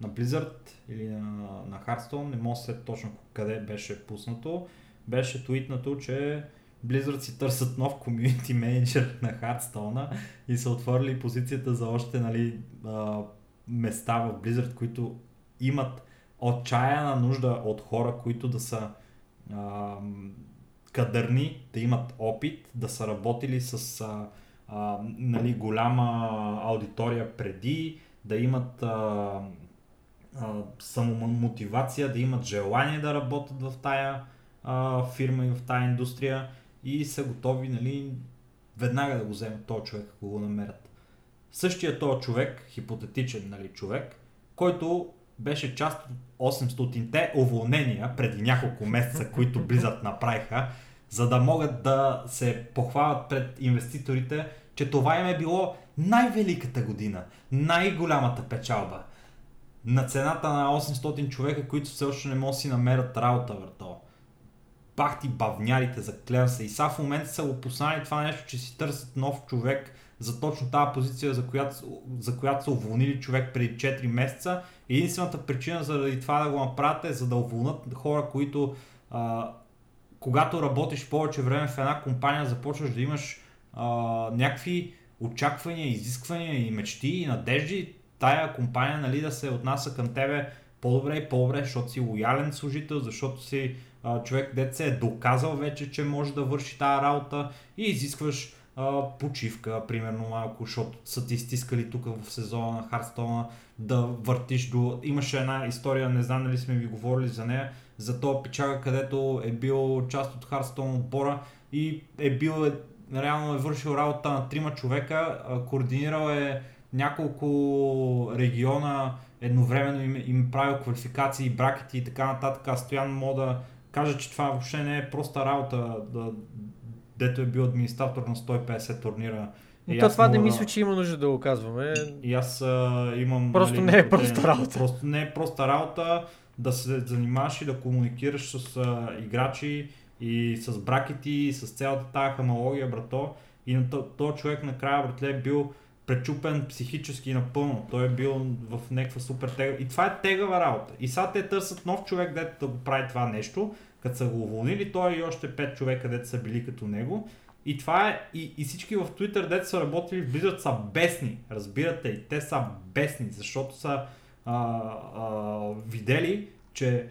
на Blizzard или на, на Hearthstone, не мога да се точно къде беше пуснато, беше твитнато, че Blizzard си търсят нов community менеджер на Hearthstone и са отворили позицията за още, нали, а, места в Blizzard, които имат отчаяна нужда от хора, които да са а, кадърни, да имат опит, да са работили с а, а, нали, голяма аудитория преди, да имат а, самомотивация, да имат желание да работят в тая а, фирма и в тая индустрия и са готови, нали, веднага да го вземат този човек, ако го намерят. Същия този човек, хипотетичен, нали, човек, който беше част от осемстотинте уволнения преди няколко месеца, които Blizzard направиха, за да могат да се похвалят пред инвеститорите, че това им е било най-великата година, най-голямата печалба. На цената на осемстотин човека, които все още не могат да си намерят работа, върто. Бах ти бавнярите, заклевам се. И сега в момента са опознали това нещо, че си търсят нов човек за точно тази позиция, за която, за която са уволнили човек преди четири месеца. Единствената причина заради това да го направят е, за да уволнат хора, които а, когато работиш повече време в една компания, започваш да имаш а, някакви очаквания, изисквания и мечти и надежди. Тая компания, нали, да се отнася към тебе по-добре и по-добре, защото си лоялен служител, защото си а, човек, дет се е доказал вече, че може да върши тая работа и изискваш а, почивка, примерно малко, защото са ти стискали тук в сезона на Hearthstone да въртиш до... Имаше една история, не знам дали сме ви говорили за нея, за този пичага, където е бил част от Hearthstone отбора и е бил, е, реално е вършил работа на трима човека, а, координирал е няколко региона, едновременно им, им правил квалификации, бракети и така нататък. Стоян мога да кажа, че това въобще не е проста работа, да, дето е бил администратор на сто и петдесет турнира. И то това мога... не мисля, че има нужда да го казваме. И аз а, имам... Просто нали, не е проста работа. Просто не е проста работа да се занимаваш и да комуникираш с а, играчи и с бракети, и с цялата тази хамалогия, брато. И на този човек накрая, братле, е бил пречупен психически напълно. Той е бил в някаква супер тегава. И това е тегава работа. И сега те търсят нов човек, дето да го прави това нещо. Като са го уволнили, той и още пет човека, дето са били като него. И това е... И, и всички в Twitter, дето са работили в Blizzard, са бесни. Разбирате? И те са бесни, защото са а, а, видели, че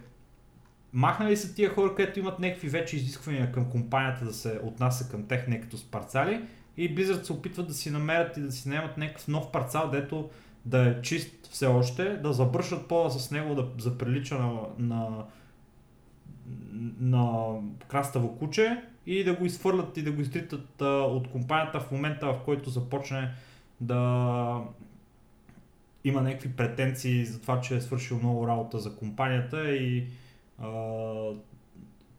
махнали са тия хора, където имат някакви вече изисквания към компанията да се отнася към тях не като с парцали. И Blizzard се опитват да си намерят и да си наемат някакъв нов парцал, дето да е чист все още, да забършат пола с него, да заприлича на, на, на краставо куче и да го изфърлят и да го изтритат а, от компанията в момента, в който започне да има някакви претенции за това, че е свършил много работа за компанията и а,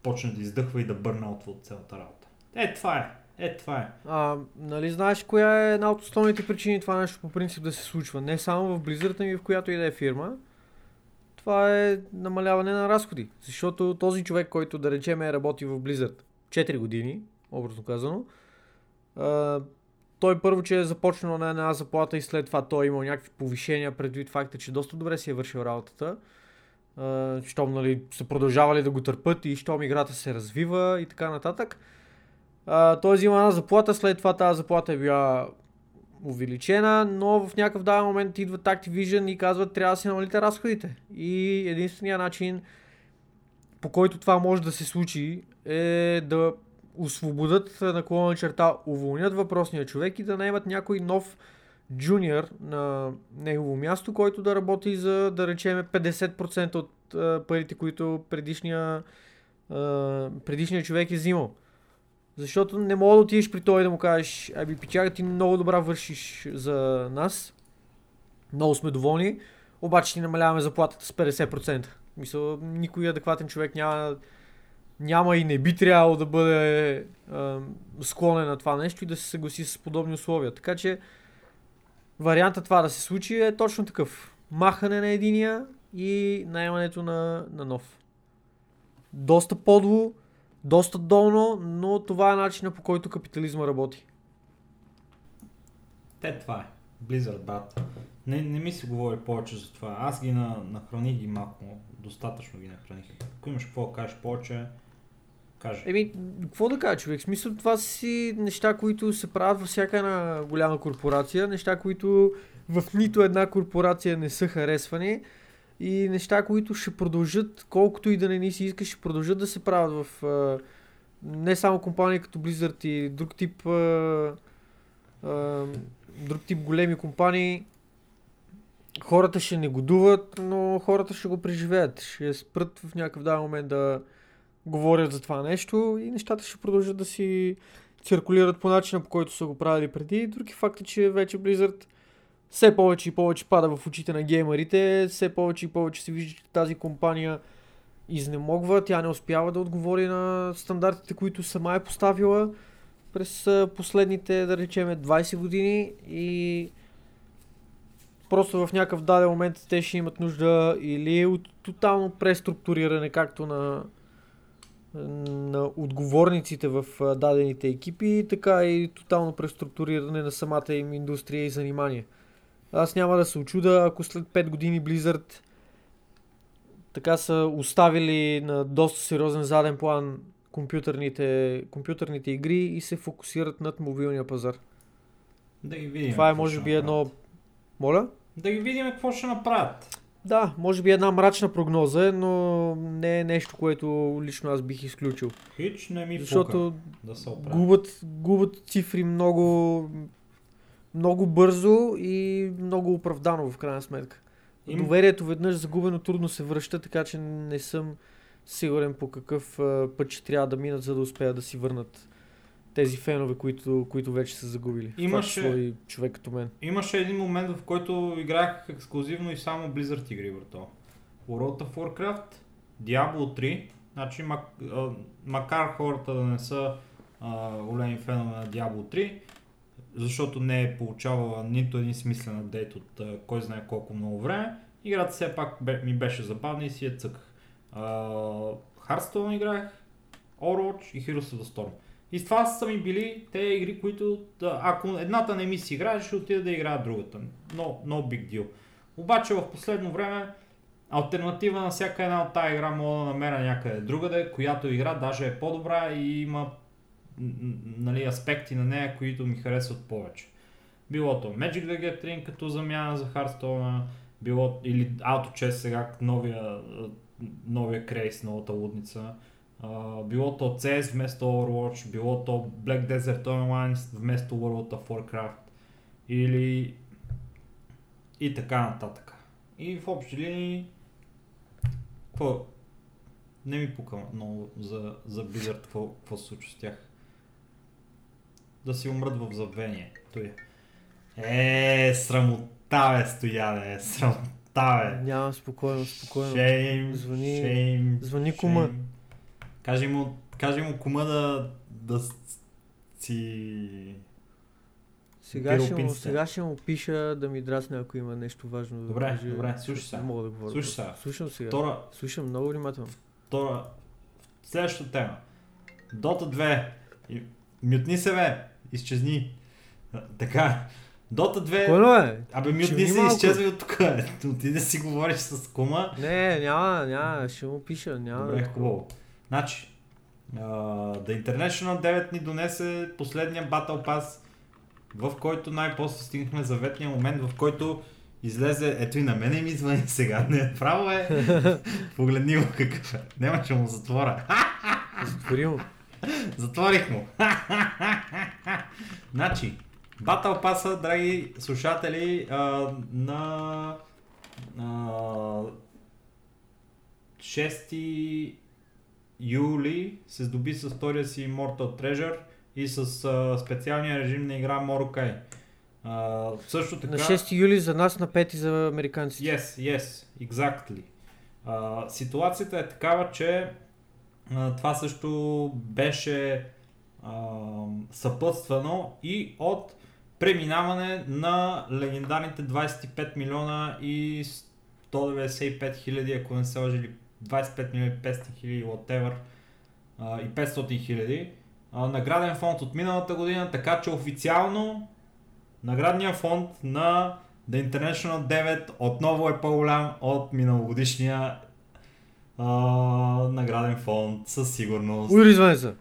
почне да издъхва и да бърна от цялата работа. Е, това е. Е, това е. А, нали знаеш коя е една от основните причини това нещо по принцип да се случва? Не само в Blizzard, ами в която и да е фирма. това е намаляване на разходи. Защото този човек, който да речем е работи в Blizzard четири години, образно казано, той първо, че е започнал на една заплата и след това той е имал някакви повишения предвид факта, че доста добре си е вършил работата. Щом нали, са продължавали да го търпят и щом играта се развива и така нататък. Той взима една заплата, след това тази заплата е била увеличена, но в някакъв даден момент идват Activision и казват трябва да си намалите разходите. И единственият начин, по който това може да се случи, е да освободят наклонна черта, уволнят въпросния човек и да наемат някой нов джуниор на негово място, който да работи за, да речем, петдесет процента от парите, които предишния, предишния човек е взимал. Защото не мога да отидеш при той да му кажеш, аби пичага, ти много добра вършиш за нас, много сме доволни, обаче ти намаляваме заплатата с петдесет процента. Мисля, никой адекватен човек няма, няма и не би трябвало да бъде а, склонен на това нещо и да се съгласи с подобни условия. Така че вариантът това да се случи е точно такъв. Махане на единия и наемането на, на нов. Доста подло, доста долно, но това е начина, по който капитализма работи. Те това е. Blizzard, брат. Не, не ми се говори повече за това. Аз ги на, нахраних ги малко. Достатъчно ги нахраних. Ако имаш какво да кажеш повече, кажа. Еми, какво да кажа, човек? В смисъл, това си неща, които се правят във всяка една голяма корпорация. Неща, които в нито една корпорация не са харесвани. И неща, които ще продължат, колкото и да не ни си искаш, ще продължат да се правят в а, не само компании като Blizzard и друг тип, а, а, друг тип големи компании. Хората ще негодуват, но хората ще го преживеят. Ще спрат в някакъв даден момент да говорят за това нещо и нещата ще продължат да си циркулират по начина, по който са го правили преди. Други факт е, че вече Blizzard все повече и повече пада в очите на геймерите, все повече и повече се вижда, че тази компания изнемогва, тя не успява да отговори на стандартите, които сама е поставила през последните, да речем, двайсет години и просто в някакъв даден момент те ще имат нужда или от тотално преструктуриране, както на, на отговорниците в дадените екипи, така и тотално преструктуриране на самата им индустрия и занимание. Аз няма да се очуда, ако след пет години Blizzard така са оставили на доста сериозен заден план компютърните, компютърните игри и се фокусират над мобилния пазар. Да ги видим. Това е може би едно... Моля? Да ги видим какво ще направят. Да, може би една мрачна прогноза, но не е нещо, което лично аз бих изключил. Хич не ми защото пука да губят, губят цифри много... Много бързо и много оправдано в крайна сметка. Им... Доверието веднъж загубено трудно се връща, така че не съм сигурен по какъв а, път ще трябва да минат, за да успеят да си върнат тези фенове, които, които вече са загубили. Имаше... Това е човек като мен. Имаше един момент, в който играх ексклузивно и само Blizzard игри, брато. World of Warcraft, Диабло три, значи мак... макар хората да не са а, големи фенове на Диабло три, защото не е получавала нито един смислен апдейт от а, кой знае колко много време. Играта все пак бе, ми беше забавна и си я цъках. Hearthstone играх, Overwatch и Heroes of the Storm. И с това са ми били те игри, които да, ако едната не ми си играе, ще отида да играя другата. No, no big deal. Обаче в последно време алтернатива на всяка една от тази игра мога да намеря някъде другаде, която игра даже е по-добра и има нали, аспекти на нея, които ми харесват повече. Било то Magic the Gathering като замяна за Hearthstone, било или Auto Chess сега новия, новия крейс, новата лудница, било то Си Ес вместо Overwatch, било то Black Desert Online вместо World of Warcraft или и така нататък. И в общи линии какво? Не ми пука много за, за Blizzard, какво се случва с тях. Да си умрат в забвение. Той. Е, срамота бе, Стояне, срамота бе. Няма, спокойно, спокойно. Шейм, звъни, шейм, звъни кума. Шейм. Кажи му, кажи му кума да, да си... Сега ще, му, сега ще му пиша да ми драсне, ако има нещо важно. Добре, да добре, слушай сега. Не мога да говоря. Слушай сега. Слушам сега. Втора... Слушам много внимателно. Втора... Следващата тема. Дота две. Мютни се, бе. Изчезни. Така. Дота две... Кой е? Абе, мютни се, изчезвай от тук. Отиде си говориш с кума. Не, няма, няма. Ще му пиша. Няма. Добре, хубаво. Значи, uh, The International девет ни донесе последния Battle Pass, в който най-после стигнахме заветния момент, в който излезе, ето и на мене ми звъни сега, не, право е, погледни го какъв е, няма че му затвора. Затвори му. Затворих му. Значи, Battle Pass-а, драги слушатели, а, на а, шести юли се здоби с втория си Immortal Treasure и с а, специалния режим на игра Morokai. А, също така... На шести юли за нас, на пети за американците. Yes, yes, exactly. А, ситуацията е такава, че а, това също беше а, съпътствано и от преминаване на легендарните двайсет и пет милиона и сто деветдесет и пет хиляди, ако не се лъжа, или двайсет и пет милиона и петстотин хиляди, whatever, а, и петстотин хиляди. Награден фонд от миналата година, така че официално наградният фонд на The International девет отново е по-голям от миналогодишния а, награден фонд, със сигурност. Уйди се!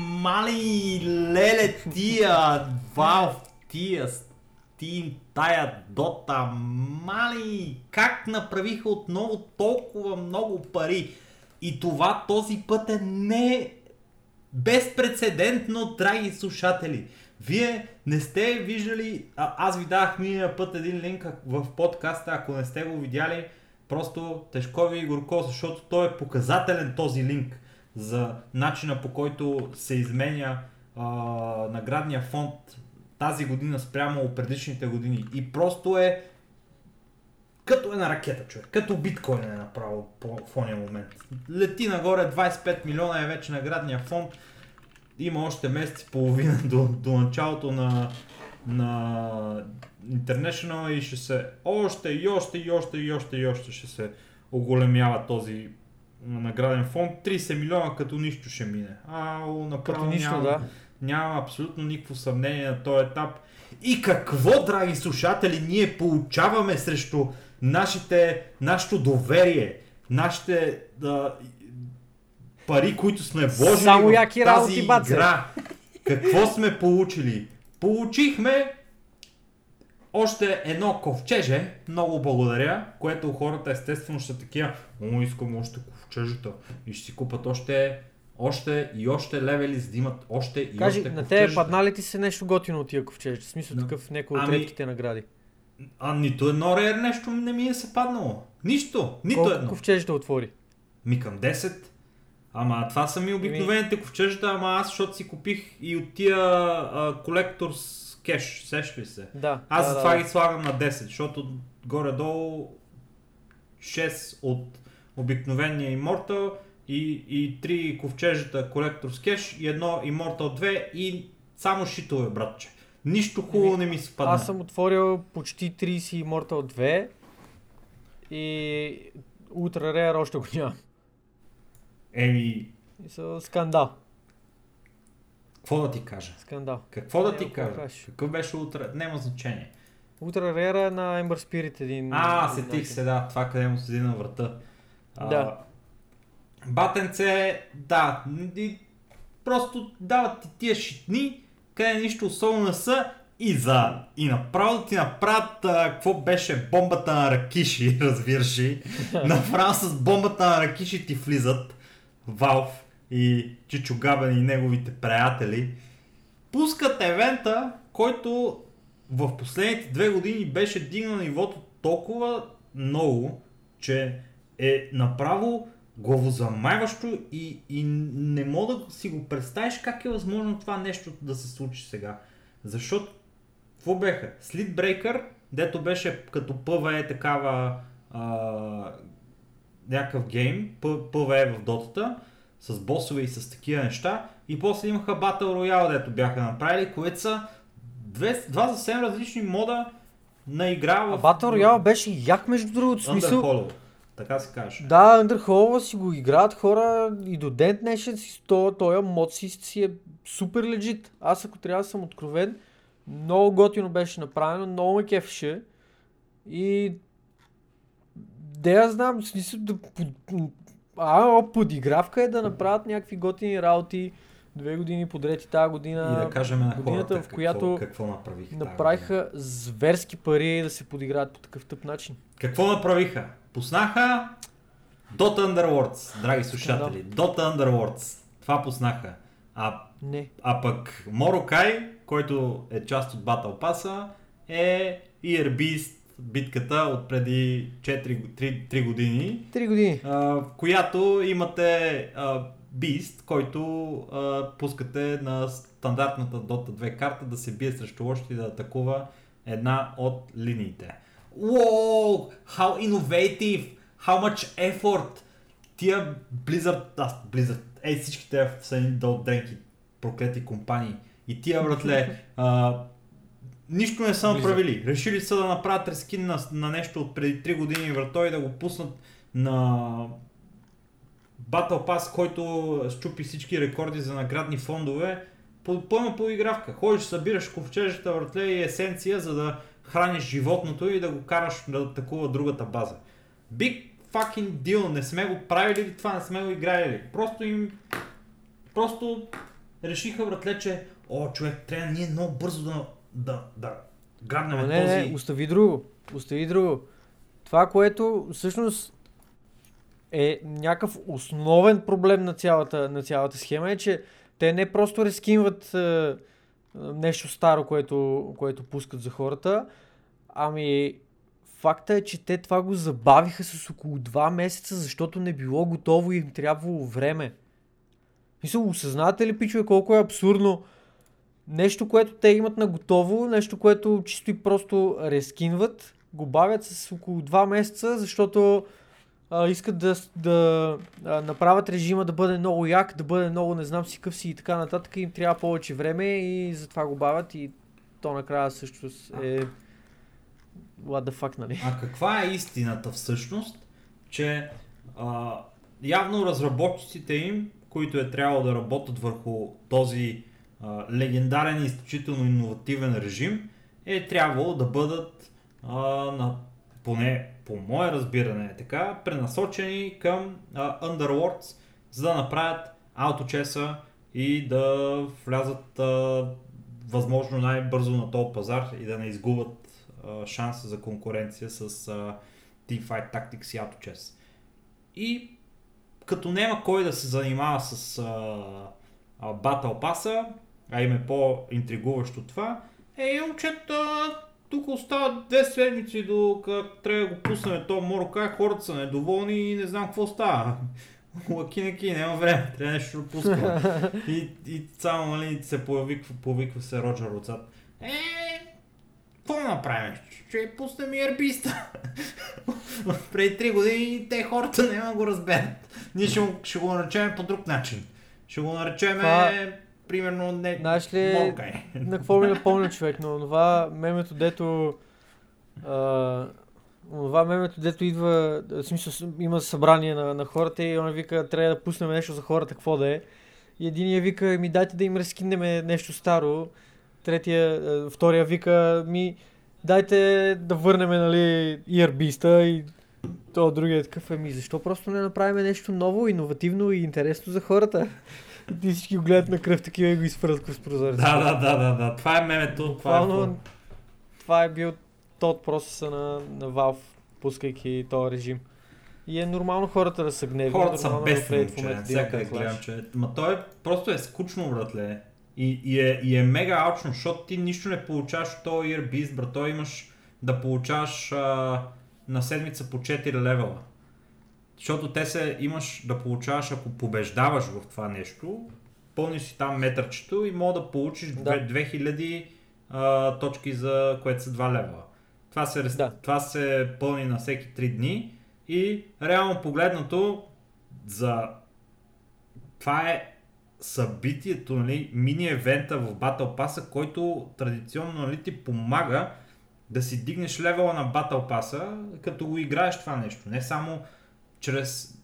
Мали леле тия, Valve, тия, Steam, тая Dota, мали, как направиха отново толкова много пари? И това този път е не безпрецедентно, драги слушатели. Вие не сте виждали, а, аз ви дадах миналия път един линк в подкаста, ако не сте го видяли, просто тежко ви и горко, защото той е показателен този линк за начина, по който се изменя а, наградния фонд тази година спрямо предишните години. И просто е като една ракета, човек, като биткоин е направо в ония момент. Лети нагоре, двайсет и пет милиона е вече наградния фонд. Има още месец и половина до, до началото на, на International и ще се още и още и още и още и още ще се оголемява този награден фонд. трийсет милиона като нищо ще мине. Ау, направо нищо, няма, да. няма абсолютно никакво съмнение на този етап. И какво, драги слушатели, ние получаваме срещу нашите, нашето доверие, нашите да, пари, които сме вложили в тази работи, игра. Какво сме получили? Получихме още едно ковчеже, много благодаря, което хората естествено ще такива, о, искам още ковчежата и ще си купат още... Още и още левели, за да имат още и Кажи, още ковчежите. На те падна ли ти се нещо готино от тия ковчежите? В смисъл, no. такъв някой от ами, редките награди. А нито едно рер нещо не ми е се паднало. Нищо, нито Колко едно. Колко ковчежите отвори? Ми към десет. Ама това са ми обикновените ковчежите, ама аз, защото си купих и от тия колекторс кеш, сеш ли се? Да. Аз да, за това да, ги да. слагам на десет, защото горе-долу шест от обикновения Immortal, И, и три ковчежата Collector's Cash и едно Immortal две и само шитове, братче. Нищо хубаво не ми се падна. Аз съм отворил почти трийсет Immortal две и Ultra Rare още го нямам. Еми... И са скандал. Какво да ти кажа? Скандал. Какво да не, ти кажа? Краш. Какъв беше Ultra... Няма значение. Ultra Rare е на Ember Spirit един... А, сетих се, да. Това къде му седи на врата. Да. А, Батенце, да, просто дават ти тия шитни, къде нищо особено не са и за... И направо да ти направят, какво беше бомбата на Ракиши, разбираш ли. Направо с бомбата на Ракиши ти влизат Valve и Чичо Габен и неговите приятели. Пускат евента, който в последните две години беше дигнал нивото толкова много, че е направо... главозамайващо и, и не мога да си го представиш как е възможно това нещо да се случи сега. Защото, какво беха? Slitbreaker, дето беше като пи ви и такава а, някакъв гейм, пи ви и в дотата, с босове и с такива неща, И после имаха Battle Royale, дето бяха направили, което са две, два съвсем различни мода на игра в... А Battle Royale беше як, между другото, смисъл... Under Hollow, така се каже. Да, Under Hollow си го играят хора и до ден днешен си този мод си, си е супер легит. Аз, ако трябва да съм откровен, много готино беше направено, много ме кефеше и... Де я знам, в смисъл да... А, подигравка е да направят някакви готини работи две години подред и тази година. И да кажем на годината, хората, в която какво, какво направиха зверски пари да се подиграват по такъв тъп начин. Какво направиха? Пуснаха Dota Underworlds, драги слушатели. Dota Underworlds. Това пуснаха. А, Не. а пък Morokai, който е част от Battle Pass-а, е и ар би-ст. Битката от преди четири, три, три години, три години. А, в която имате а, Beast, който а, пускате на стандартната Dota две карта да се бие срещу лошите и да атакува една от линиите. Wow! How innovative! How much effort! Тия Blizzard, аз Blizzard, ей всичките са едни дълдренки, проклети компании. И тия, братле, а, нищо не са направили. Решили са да направят рескин на, на нещо от преди три години врато и да го пуснат на Battle Pass, който счупи всички рекорди за наградни фондове. По, пълна подигравка. Ходиш, събираш ковчежата, вратле и есенция, за да храниш животното и да го караш да атакува другата база. Big fucking deal. Не сме го правили това, не сме го играли. Просто им... Просто решиха, вратле, че о, човек, трябва ние много бързо да... Да, да. Грабнем този... Не, не, остави друго. Остави друго. Това, което всъщност е някакъв основен проблем на цялата, на цялата схема е, че те не просто рескинват е, нещо старо, което, което пускат за хората, ами факта е, че те това го забавиха с около два месеца, защото не било готово и им трябвало време. Мисля, осъзнавате ли, пичове, колко е абсурдно нещо, което те имат на готово, нещо, което чисто и просто рескинват, го бавят с около два месеца, защото а, искат да, да а, направят режима да бъде много як, да бъде много не знам си къв си и така нататък, им трябва повече време и затова го бавят и то накрая също е what the fuck, нали? А каква е истината всъщност, че а, явно разработчиците им, които е трябвало да работят върху този легендарен и изключително иновативен режим, е трябвало да бъдат а, на, поне по мое разбиране така, пренасочени към а, Underworlds, за да направят Auto Chess-а и да влязат а, възможно най-бързо на този пазар и да не изгубят а, шанса за конкуренция с а, Teamfight Tactics и Auto Chess. И като няма кой да се занимава с а, а, Battle Pass-а, а им е по-интригуващо това, е, момчета, тук остават две седмици, докато трябва да го пуснем то Morokai, хората са недоволни и не знам какво става. Лакинаки, няма време, трябва нещо да пускаме. И, и само, нали, се повиква, повиква се Роджер отзад. Е, какво направим? Ще пуснем и ербиста. Преди три години те хората няма да го разберат. Ние ще, ще го наречем по друг начин. Ще го наречем... Това... Примерно не... Знаеш ли, Morokai. На какво ми напомня, човек, но това мемето, дето... А, това мемето, дето идва... В смисъл, има събрание на, на хората и он вика, трябва да пуснем нещо за хората, какво да е. И единия вика, ми дайте да им разкинеме нещо старо. Третия, втория вика, ми дайте да върнем, нали, и ар би-ста и... То другия е такъв, ами защо просто не направим нещо ново, иновативно и интересно за хората? Ти всички го гледат на кръв такива и го изпръскат с прозореца. Да, да, да, да, да. Това е мемето. Това, това, е... това е бил тот процеса на, на Valve, пускайки този режим. И е нормално хората да са гневи. Хората са бесни, че не всякъде гледам, че... Ма той просто е скучно, братле. И, и, е, и е мега алчно, защото ти нищо не получаваш от този earbeast, брат. Той имаш да получаваш а, на седмица по четири левела. Защото те се имаш да получаваш, ако побеждаваш в това нещо, пълниш си там метърчето и мога да получиш да. две хиляди а, точки, за което са два левела. Това се, да. това се пълни на всеки три дни и реално погледнато за това е събитието, нали, мини-евента в Battle Pass-а, който традиционно, нали, ти помага да си дигнеш левела на Battle Pass-а, като го играеш това нещо. Не само чрез,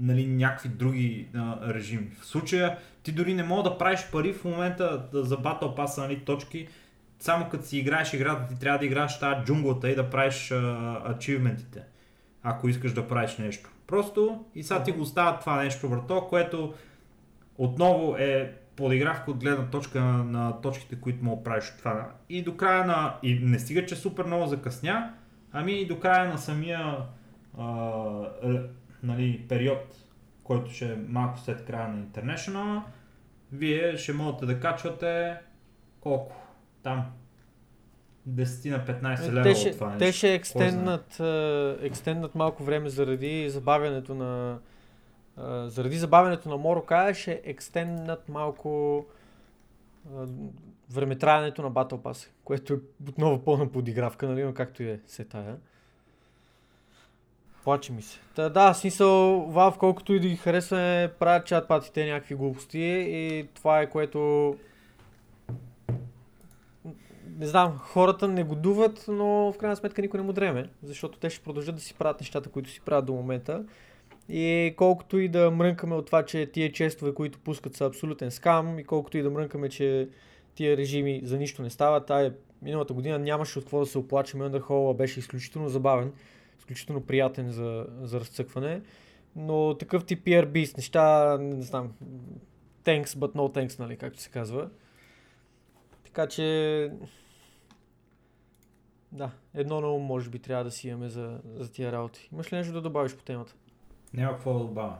нали, някакви други а, режими. В случая ти дори не мога да правиш пари в момента за Battle Pass-а, нали, точки. Само като си играеш играта, ти трябва да играеш тази джунглата и да правиш ачивментите, ако искаш да правиш нещо. Просто и сега ти го оставя това нещо, брато, което отново е подигравка от гледна точка на, на точките, които мога да правиш от това. И до края на... И не стига, че супер много закъсня, ами и до края на самия а, е, нали, период, който ще е малко след края на International, вие ще можете да качвате колко? Там десет на петнайсет лева от това нещо. Те ще екстенднат, екстенднат малко време заради забавянето на заради забавянето на Morokai, ще екстенднат малко времетраенето на Battle Pass, което е отново пълна подигравка, нали, но както и е се тая. Плаче ми се. Та, да, смисъл, Valve, колкото и да ги харесваме, правят чатпатите някакви глупости и това е, което не знам, хората не годуват, но в крайна сметка никой не му дреме, защото те ще продължат да си правят нещата, които си правят до момента. И колкото и да мрънкаме от това, че тия честове, които пускат, са абсолютен скам, и колкото и да мрънкаме, че тия режими за нищо не стават, а миналата година нямаше от какво да се оплачем, Under Hollow беше изключително забавен, изключително приятен за, за разцъкване, но такъв тип пи ар би с неща, не знам, thanks but no thanks, нали, както се казва. Така че, да, едно ново може би трябва да си имаме за, за тия работи. Имаш ли нещо да добавиш по темата? Няма какво да добавя.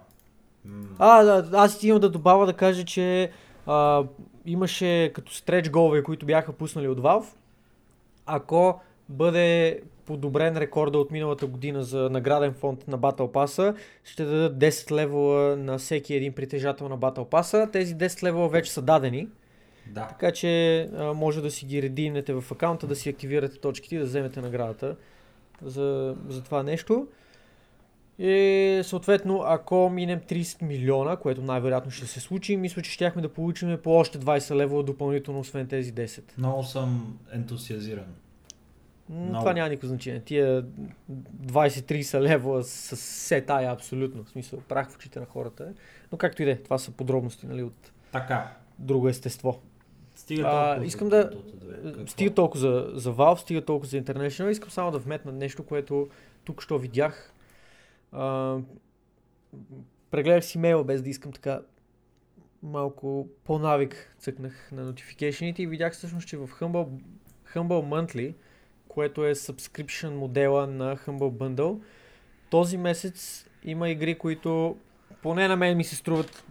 Mm. А, да, аз имам да добавя да кажа, че а, имаше като стреч голове, които бяха пуснали от Valve. Ако бъде подобрен рекорда от миналата година за награден фонд на Battle Pass-а, ще дадат десет левела на всеки един притежател на Battle Pass-а. Тези десет левела вече са дадени. Да. Така че а, може да си ги редимнете в акаунта, да си активирате точките и да вземете наградата за, за това нещо. И съответно, ако минем трийсет милиона, което най-вероятно ще се случи, мисля, че щяхме да получим по още двайсет лева допълнително, освен тези десет. Много съм ентусиазиран. Много. Това няма никакво значение. Тия двайсет-трийсет лева са се тая абсолютно, в смисъл прах в очите на хората. Но както и де, това са подробности, нали, от така друго естество. Стига толкова, а, искам да, стига толкова за, за Valve, стига толкова за International. Искам само да вметна нещо, което тук що видях. А, прегледах си мейла, без да искам, така малко по-навик цъкнах на нотификейшените и видях всъщност, че в Humble, Humble Monthly, което е subscription модела на Humble Bundle, този месец има игри, които поне на мен ми се струват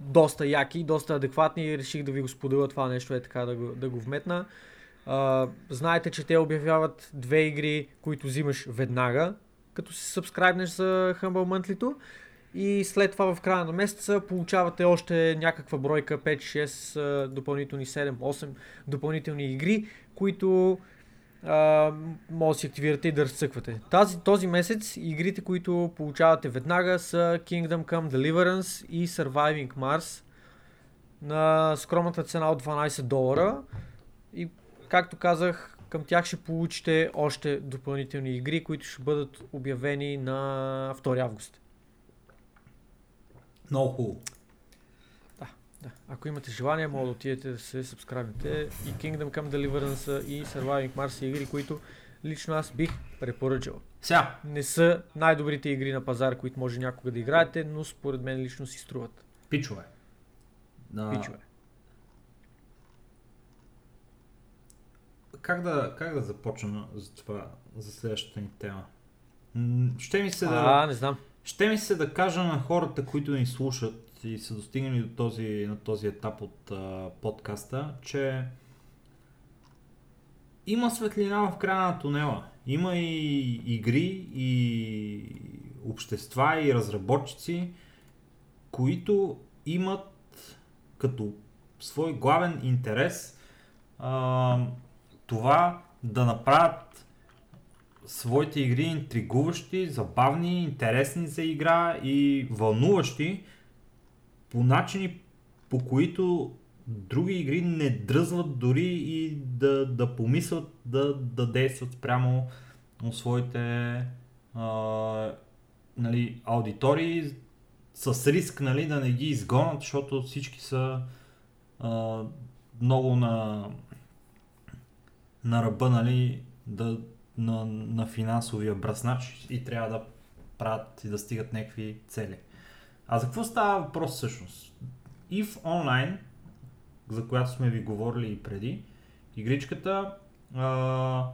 доста яки, доста адекватни и реших да ви го споделя това нещо, е така да го, да го вметна. А, знаете, че те обявяват две игри, които взимаш веднага, като се сабскрайбнеш за Humble Monthly-то, и след това в края на месеца получавате още някаква бройка, пет-шест допълнителни, седем-осем допълнителни игри, които а, може да си активирате и да разцъквате. Тази, този месец игрите, които получавате веднага, са Kingdom Come Deliverance и Surviving Mars на скромната цена от дванайсет долара, и както казах, към тях ще получите още допълнителни игри, които ще бъдат обявени на втори август. Много хубаво. Да, да. Ако имате желание, може да отидете да се сабскрайбнете. И Kingdom Come Deliverance и Surviving Mars са игри, които лично аз бих препоръчал. Сега. Не са най-добрите игри на пазара, които може някога да играете, но според мен лично си струват. Пичове. Да. Пичове. Как да, как да започна за това, за следващата ни тема? Ще ми се да... А, не знам. Ще ми се да кажа на хората, които ни слушат и са достигнали до този, на този етап от а, подкаста, че има светлина в края на тунела. Има и игри, и общества, и разработчици, които имат като свой главен интерес а, това да направят своите игри интригуващи, забавни, интересни за игра и вълнуващи, по начини, по които други игри не дръзват дори и да, да помислят да, да действат спрямо своите а, нали, аудитории с риск, нали, да не ги изгонят, защото всички са а, много на, на ръба, нали, да, на, на финансовия бръснач и трябва да правят и да стигат някакви цели. А за какво става въпрос всъщност? EVE Online, за която сме ви говорили и преди, игричката, а,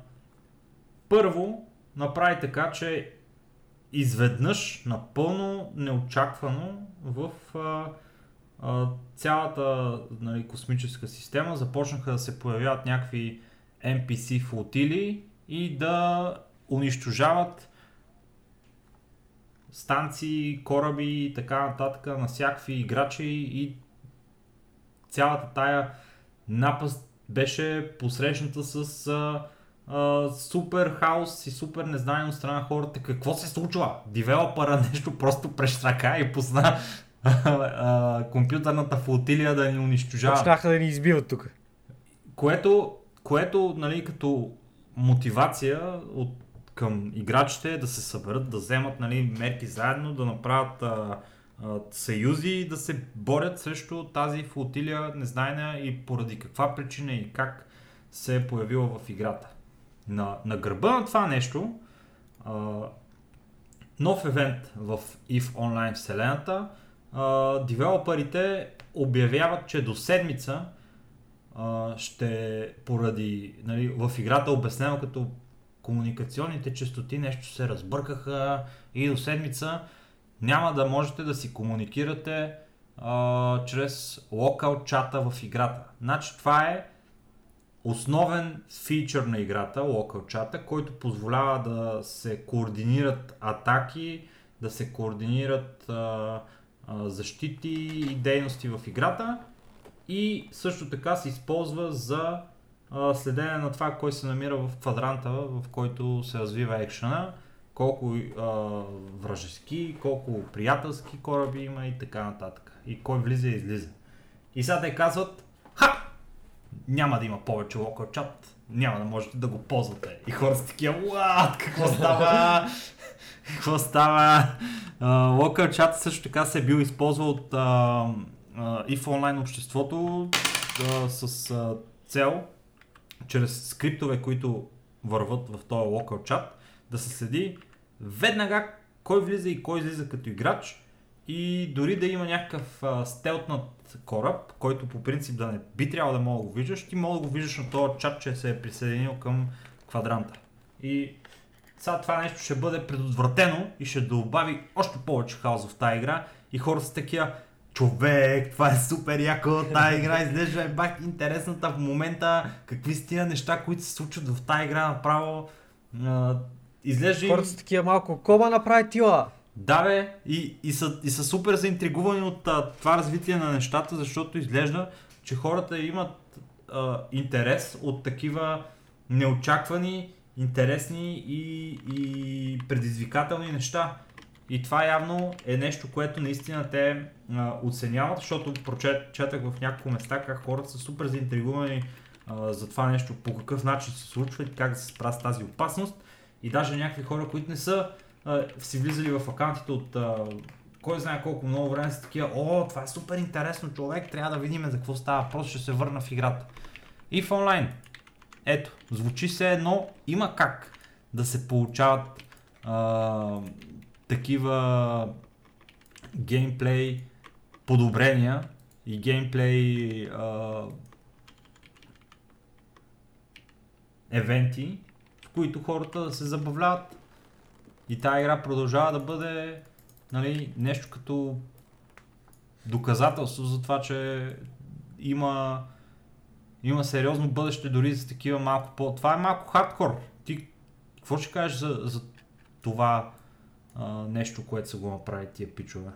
първо направи така, че изведнъж напълно неочаквано в а, а, цялата, нали, космическа система започнаха да се появяват някакви Ен Пи Си флотили и да унищожават станции, кораби и така нататък на всякакви играчи и цялата тая напаст беше посрещната с а, а, супер хаос и супер незнание от страна на хората. Какво се случва? Девелопъра нещо просто прещрака и пусна а, а, компютърната флотилия да ни унищожава. Почнаха да ни избиват тук. Което, което, нали, като мотивация от към играчите е да се съберат, да вземат, нали, мерки заедно, да направят а, а, съюзи и да се борят срещу тази флотилия незнайна и поради каква причина и как се е появила в играта. На, на гърба на това нещо, а, нов евент в EVE Online вселената, а, девелоперите обявяват, че до седмица а, ще поради, нали, в играта обяснено като комуникационните честоти нещо се разбъркаха и до седмица няма да можете да си комуникирате а, чрез локал чата в играта. Значи това е основен фичър на играта, локал чата, който позволява да се координират атаки, да се координират а, а, защити и дейности в играта и също така се използва за следене на това, кой се намира в квадранта, в който се развива екшена, колко а, вражески, колко приятелски кораби има и така нататък. И кой влиза и излиза. И сега те казват, ха, няма да има повече локал чат, няма да можете да го ползвате. И хората са такива, уаат, какво става? Какво става? Локал чат също така се е бил използвал от EVE Online обществото а, с а, цел чрез скриптове, които върват в този локал чат, да се следи веднага кой влиза и кой излиза като играч и дори да има някакъв а, стелтнат кораб, който по принцип да не би трябвало да мога да го виждаш, ти мога да го виждаш на този чат, че се е присъединил към квадранта. И сега това нещо ще бъде предотвратено и ще добави още повече хаос в тази игра и хората са такива, човек, това е супер яко, тая игра изглежда е бак интересната в момента, какви са тия неща, които се случват в тая игра направо, а, изглежда... Хората са такива малко, кома направи тила? Да бе, и, и, са, и са супер заинтригувани от а, това развитие на нещата, защото изглежда, че хората имат а, интерес от такива неочаквани, интересни и, и предизвикателни неща. И това явно е нещо, което наистина те а, оценяват, защото прочетах в няколко места как хората са супер заинтригувани а, за това нещо, по какъв начин се случва и как да се справят с тази опасност. И даже някакви хора, които не са а, си влизали в акаунтите от а, кой знае колко много време, са такива, о, това е супер интересно, човек, трябва да видим за какво става, просто ще се върна в играта. EVE Online, ето, звучи се едно, има как да се получават а, такива геймплей подобрения и геймплей а, евенти, в които хората да се забавляват и тази игра продължава да бъде, нали, нещо като доказателство за това, че има, има сериозно бъдеще дори за такива малко по... Това е малко хардкор. Ти какво ще кажеш за, за това Uh, нещо, което са го направи тия пичове?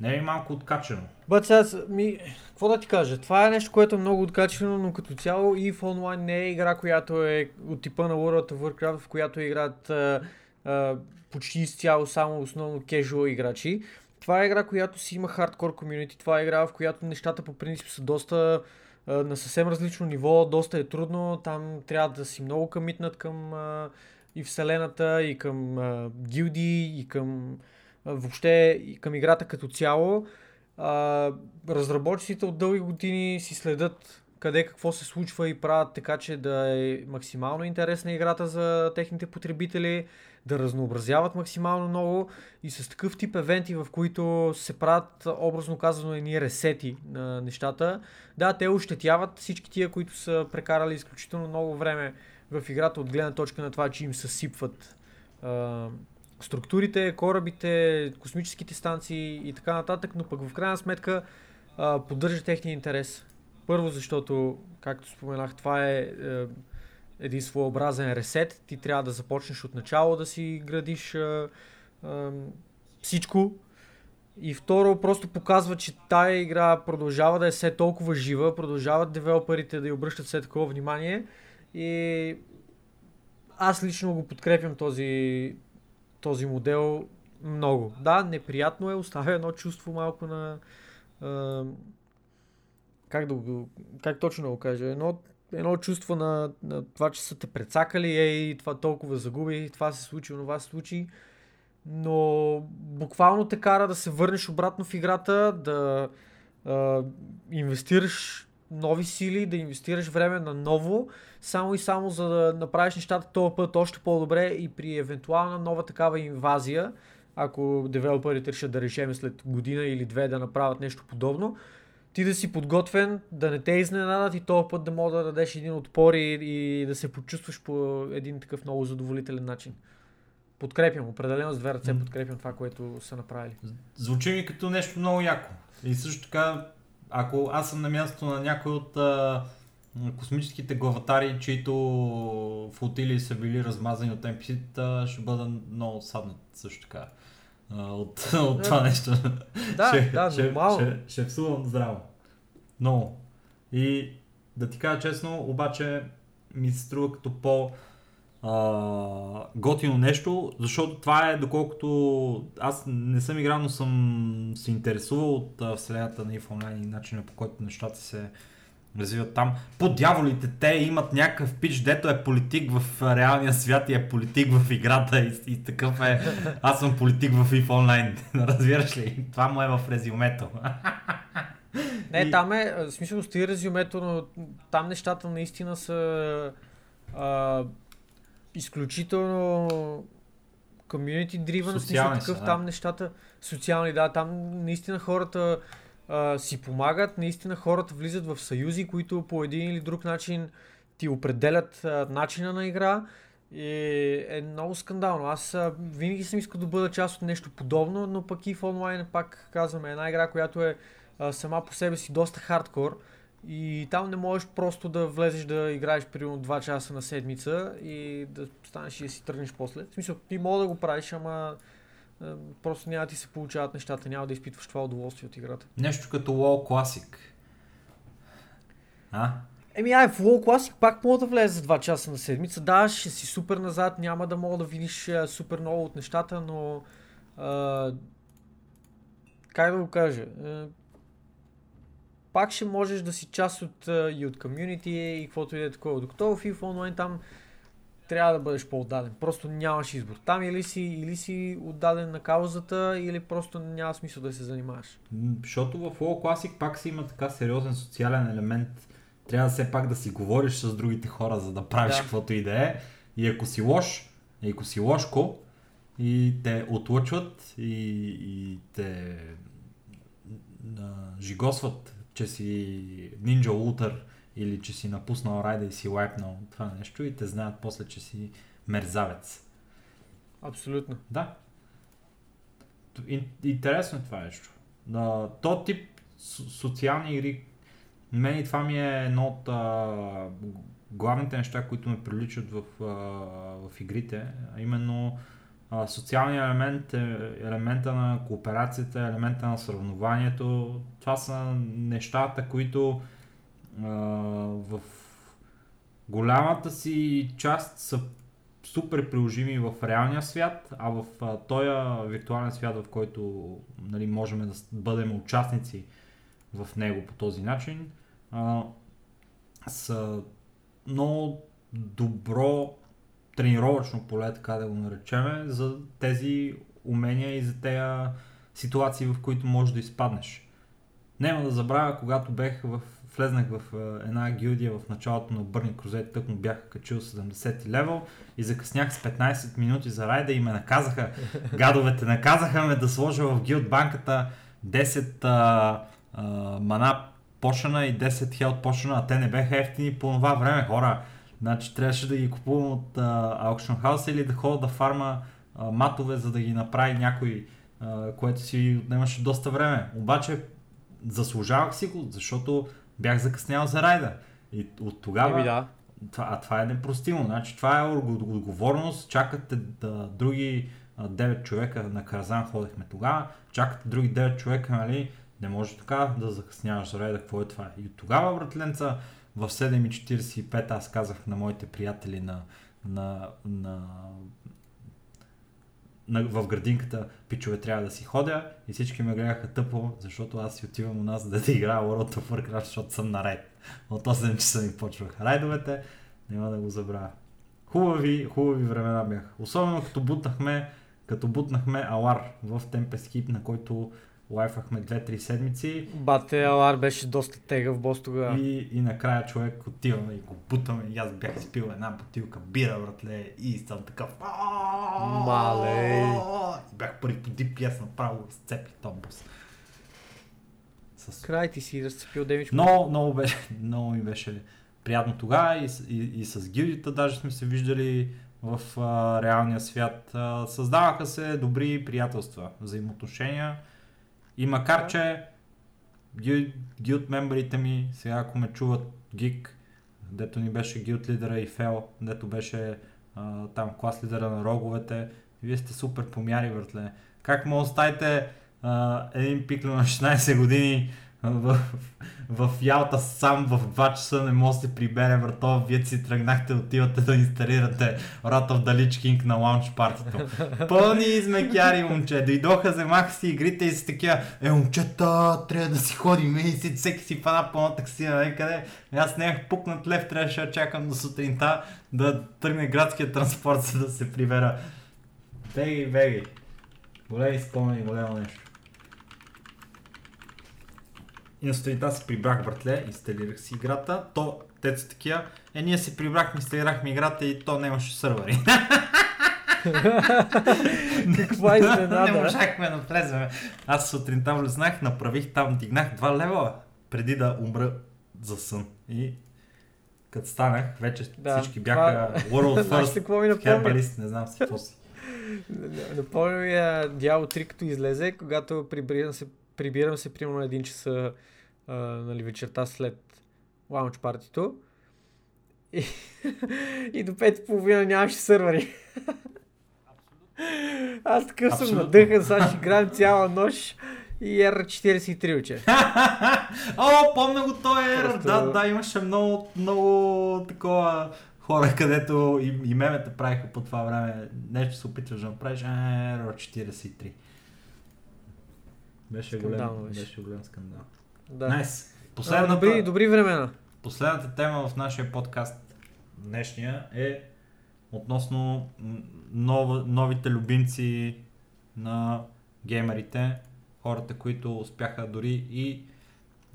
Не е малко откачено? Бъд сега, ми, какво да ти кажа, това е нещо, което е много откачено, но като цяло EVE Online не е игра, която е от типа на World of Warcraft, в която играят uh, uh, почти изцяло само основно кежуал играчи. Това е игра, която си има хардкор комьюнити, това е игра, в която нещата по принцип са доста е, на съвсем различно ниво, доста е трудно, там трябва да си много къмитнат към е, и вселената, и към е, гилдии, и към е, въобще и към играта като цяло. Е, разработчиците от дълги години си следят къде какво се случва и правят така, че да е максимално интересна играта за техните потребители, да разнообразяват максимално много и с такъв тип евенти, в които се правят, образно казано, едни ресети на нещата. Да, те ощетяват всички тия, които са прекарали изключително много време в играта от гледна точка на това, че им съсипват а, структурите, корабите, космическите станции и така нататък, но пък в крайна сметка а, поддържа техния интерес. Първо, защото, както споменах, това е, е един своеобразен ресет. Ти трябва да започнеш от начало да си градиш е, е, всичко. И второ, просто показва, че тая игра продължава да е все толкова жива, продължават девелоперите да й обръщат все такова внимание. И аз лично го подкрепям този, този модел много. Да, неприятно е, оставя едно чувство малко на... Е, Как, да го, как точно да го кажа, едно, едно чувство на, на това, че са те прецакали, ей, това толкова загуби, това се случи, това се случи, но буквално те кара да се върнеш обратно в играта, да а, инвестираш нови сили, да инвестираш време на ново, само и само за да направиш нещата този път още по-добре и при евентуална нова такава инвазия, ако девелоперите решат да решим след година или две да направят нещо подобно, ти да си подготвен, да не те изненадат и този път да мога да дадеш един отпор и, и да се почувстваш по един такъв много задоволителен начин. Подкрепям, определено с две ръце mm. подкрепям това, което са направили. Звучи ми като нещо много яко. И също така, ако аз съм на мястото на някой от а, космическите главатари, чието флотилии са били размазани от Ен Пи Си-та, ще бъда много саднат също така. От, от това нещо. Да, ще, да, ще, нормално. Ще, ще всувам здраво. Много. И да ти кажа честно, обаче ми се струва като по а, готино нещо, защото това е доколкото аз не съм играл, но съм се интересувал от а, вселената на EVE Online и начина по който нещата се развиват там. По дяволите, те имат някакъв пич, дето е политик в реалния свят и е политик в играта и, и такъв е. Аз съм политик в EVE Online. Разбираш ли? Това му е в резюмето. Не, и... там е, в смисъл стои резюмето, но там нещата наистина са а, изключително community driven, смисъл такъв, да. Там нещата социални, да, там наистина хората си помагат, наистина хората влизат в съюзи, които по един или друг начин ти определят а, начина на игра и е много скандално. Аз а, винаги съм искал да бъда част от нещо подобно, но пък EVE Online, пак казваме, една игра, която е а, сама по себе си доста хардкор и там не можеш просто да влезеш да играеш примерно два часа на седмица и да станеш и да си тръгнеш после. В смисъл, ти мога да го правиш, ама... просто няма да ти се получават нещата, няма да изпитваш това удоволствие от играта. Нещо като WoW Classic. А? Еми ай, в WoW Classic пак мога да влезе за два часа на седмица. Да, ще си супер назад, няма да мога да видиш супер много от нещата, но... А, как да го кажа? Пак ще можеш да си част от, и от комьюнити и каквото и да е такова. Докато в EVE Online там... трябва да бъдеш по-отдаден. Просто нямаш избор. Там или си, или си отдаден на каузата, или просто няма смисъл да се занимаваш. Защото в WoW Classic пак си има така сериозен социален елемент. Трябва все пак да си говориш с другите хора, за да правиш да. Каквото и да е. И ако си лош, и ако си лошко, и те отлъчват, и, и те а, жигосват, че си Ninja Looter, или че си напуснал райда и си лайпнал това нещо и те знаят после, че си мерзавец. Абсолютно. Да. Интересно е това нещо. Да, то тип социални игри, мен и това ми е едно от а, главните неща, които ме приличат в, а, в игрите. А именно а, социалния елемент, елемента на кооперацията, елемента на съревнованието. Това са нещата, които в голямата си част са супер приложими в реалния свят, а в този виртуален свят, в който, нали, можем да бъдем участници в него по този начин, а, са много добро тренировъчно поле, така да го наречеме, за тези умения и за тези ситуации, в които можеш да изпаднеш. Няма да забравя, когато бех в, влезнах в една гилдия в началото на Burning Crusade, тък му бях качил седемдесети левел и закъснях с петнайсет минути за райда и ме наказаха, гадовете наказаха ме да сложа в гилд банката десет а, а, мана почена и десет хелт почена, а те не беха ефтини по това време, хора. Значи трябваше да ги купувам от Auction House или да ходя да фарма а, матове, за да ги направи някой, а, което си отнемаше доста време. Обаче заслужавах си го, защото бях закъснял за райда. И от тогава... Да. А това е непростимо. Значи, това е отговорност. Чакате да, други а, девет човека, на Карзан ходехме тогава, чакате други девет човека, нали? Не може така да закъсняваш за райда. Какво е това? И от тогава, братленца, в седем и четирийсет и пет аз казах на моите приятели на, на, на, на, в градинката, пичове, трябва да си ходя, и всички ме гледаха тъпо, защото аз си отивам у нас да играя World of Warcraft, защото съм на райд. От осем часа ми почваха райдовете, няма да го забравя. Хубави, хубави времена бях. Особено като бутнахме, като бутнахме Алар в Tempest Keep, на който лайфахме две-три седмици. Бате, Алар беше доста тегъв бос тогава. И, и накрая човек отиваме и го бутаме. И аз бях спил една бутилка бира, братле, и съм такъв... Мале! И бях първи по ди пи ес направо и сцепи този бос. С... Край ти си разцепил демичко. Много, много, беше, много ми беше приятно тогава и, и, и с гилдията даже сме се виждали в а, реалния свят. А, създаваха се добри приятелства, взаимоотношения. И макар, че гилд мембарите ми, сега ако ме чуват Гик, дето ни беше гилд лидера и Фел, дето беше а, там клас лидера на роговете, вие сте супер помяри, братле. Как му оставите а, един пикло на шестнайсет години в, в, в Ялта сам в два часа, не може да се прибере, брато, вие си тръгнахте, отивате да инсталирате Wrath of the Lich King на лаунч партито. Пълни измекяри, момче, дойдоха, вземаха си игрите и си такива, е, момчета, трябва да си ходим, и си, всеки си пада по една таксина, нали къде, аз нямах пукнат лев, трябваше да чакам до сутринта да тръгне градския транспорт, за да се прибера. Беги, беги, големи спомени, големо нещо. И на сутринта се прибрах, братле, инсталирах си играта, то те са такива, е, ние се прибрахме, инсталирахме играта и то нямаше сървъри. Каква изненада? Не можахме да влезваме. Аз сутринта влезнах, направих там, дигнах два левела, преди да умра за сън. И като станах, вече да, всички бяха World First, Herbalist, не знам си какво си. Напомня ми Diablo три като излезе, когато прибрина се прибирам се примерно на един часа, а, нали, вечерта след лаунч партито и, и до пет и половина нямаше сървъри. Аз такъв съм надъхан, сега ще играем цяла нощ и Р четирийсет и три вече. О, помня го той Р, просто... да, да, имаше много, много такова хора, където и, и мемета правиха по това време, нещо се опитваш да направиш, Р четирийсет и три. Беше скандал, голем, беше. беше голям скандал. Да. Найс. Nice. Добри, добри времена. Последната тема в нашия подкаст днешния е относно нов, новите любимци на геймерите, хората, които успяха дори и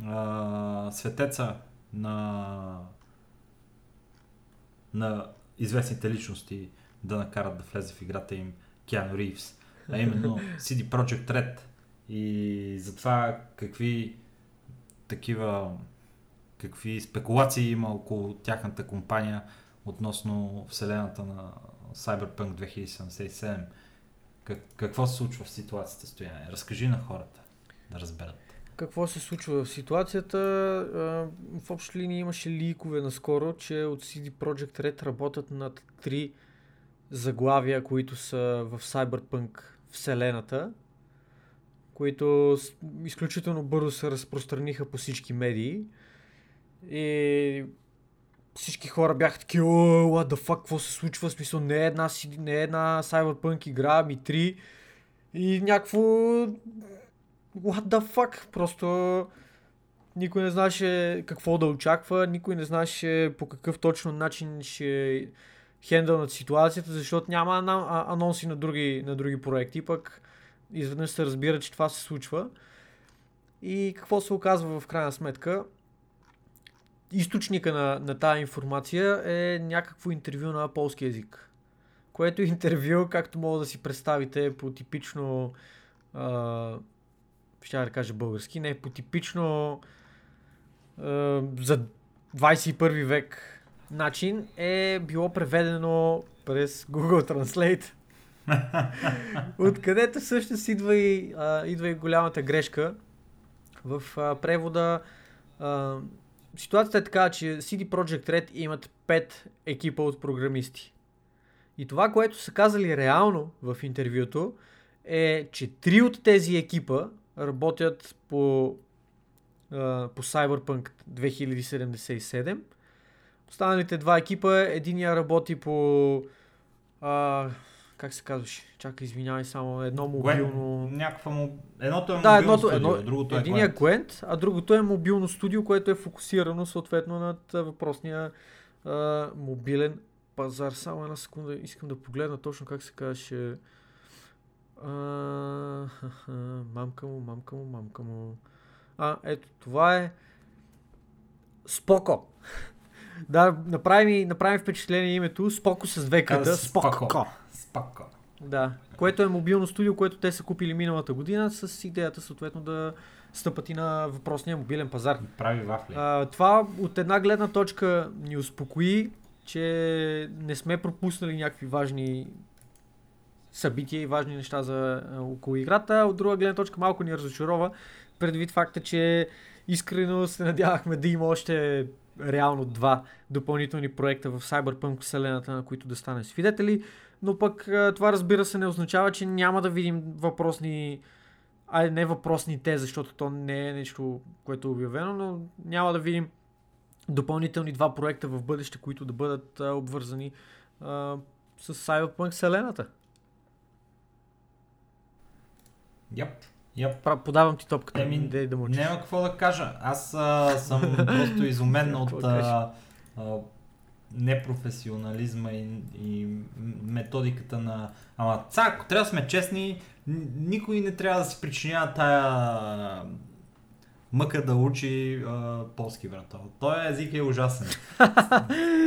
а, светеца на, на известните личности да накарат да влезе в играта им Киану Ривз, а именно Си Ди Projekt Red. И затова какви такива какви спекулации има около тяхната компания относно вселената на Cyberpunk две хиляди седемдесет и седем. Как, какво се случва в ситуацията, Стояне? Разкажи на хората да разберат. Какво се случва в ситуацията? В общи линии имаше ликове наскоро, че от Си Ди Projekt Red работят над три заглавия, които са в Cyberpunk вселената, които изключително бързо се разпространиха по всички медии и всички хора бяха таки, ооо, what the fuck, какво се случва, смисъл, не е една, не е една Cyberpunk игра, ами три и някакво, what the fuck, просто никой не знаеше какво да очаква, никой не знаеше по какъв точно начин ще хендълнат ситуацията, защото няма анонси на други, на други проекти, пък изведнъж се разбира, че това се случва. И какво се оказва в крайна сметка? Източника на, на тази информация е някакво интервю на полски език. Което интервю, както мога да си представите, по типично, а, ще да кажа български, не, по типично а, за двадесет и първи век начин е било преведено през Google Translate. Откъдето всъщност идва и, а, идва и голямата грешка в а, превода. А, ситуацията е така, че си ди Projekt Red имат пет екипа от програмисти. И това, което са казали реално в интервюто, е, че три от тези екипа работят по, а, по Cyberpunk две хиляди седемдесет и седем. Останалите два екипа, единия работи по... А, как се казваше? Чакай, извинявай, само едно мобилно... Някаква му... Едното е да, мобилно едното, студио, едно... другото е Quent. Единия е Quent, а другото е мобилно студио, което е фокусирано съответно над въпросния а, мобилен пазар. Само една секунда, искам да погледна точно как се казваше... А, ха-ха, мамка му, мамка му, мамка му... А, ето, това е... Споко! Да, направи, направи впечатление името Споко с две къда. Споко. Споко. Да, което е мобилно студио, което те са купили миналата година с идеята съответно да стъпат и на въпросния мобилен пазар. Прави вафли. А, това от една гледна точка ни успокои, че не сме пропуснали някакви важни събития и важни неща за а, около играта. От друга гледна точка малко ни разочарова, предвид факта, че искрено се надявахме да има още реално два допълнителни проекта в Cyberpunk вселената, на които да станем свидетели, но пък това разбира се не означава, че няма да видим въпросни, а не въпросните, защото то не е нещо, което е обявено, но няма да видим допълнителни два проекта в бъдеще, които да бъдат обвързани а, с Cyberpunk вселената. Yep. Yep. Подавам ти топката. Еми, да да няма какво да кажа. Аз а, съм просто изумен от а, а, непрофесионализма и, и методиката на... Ама, ца, ако трябва да сме честни, никой не трябва да се причинява тая мъка да учи а, полски, брат. Той език е ужасен.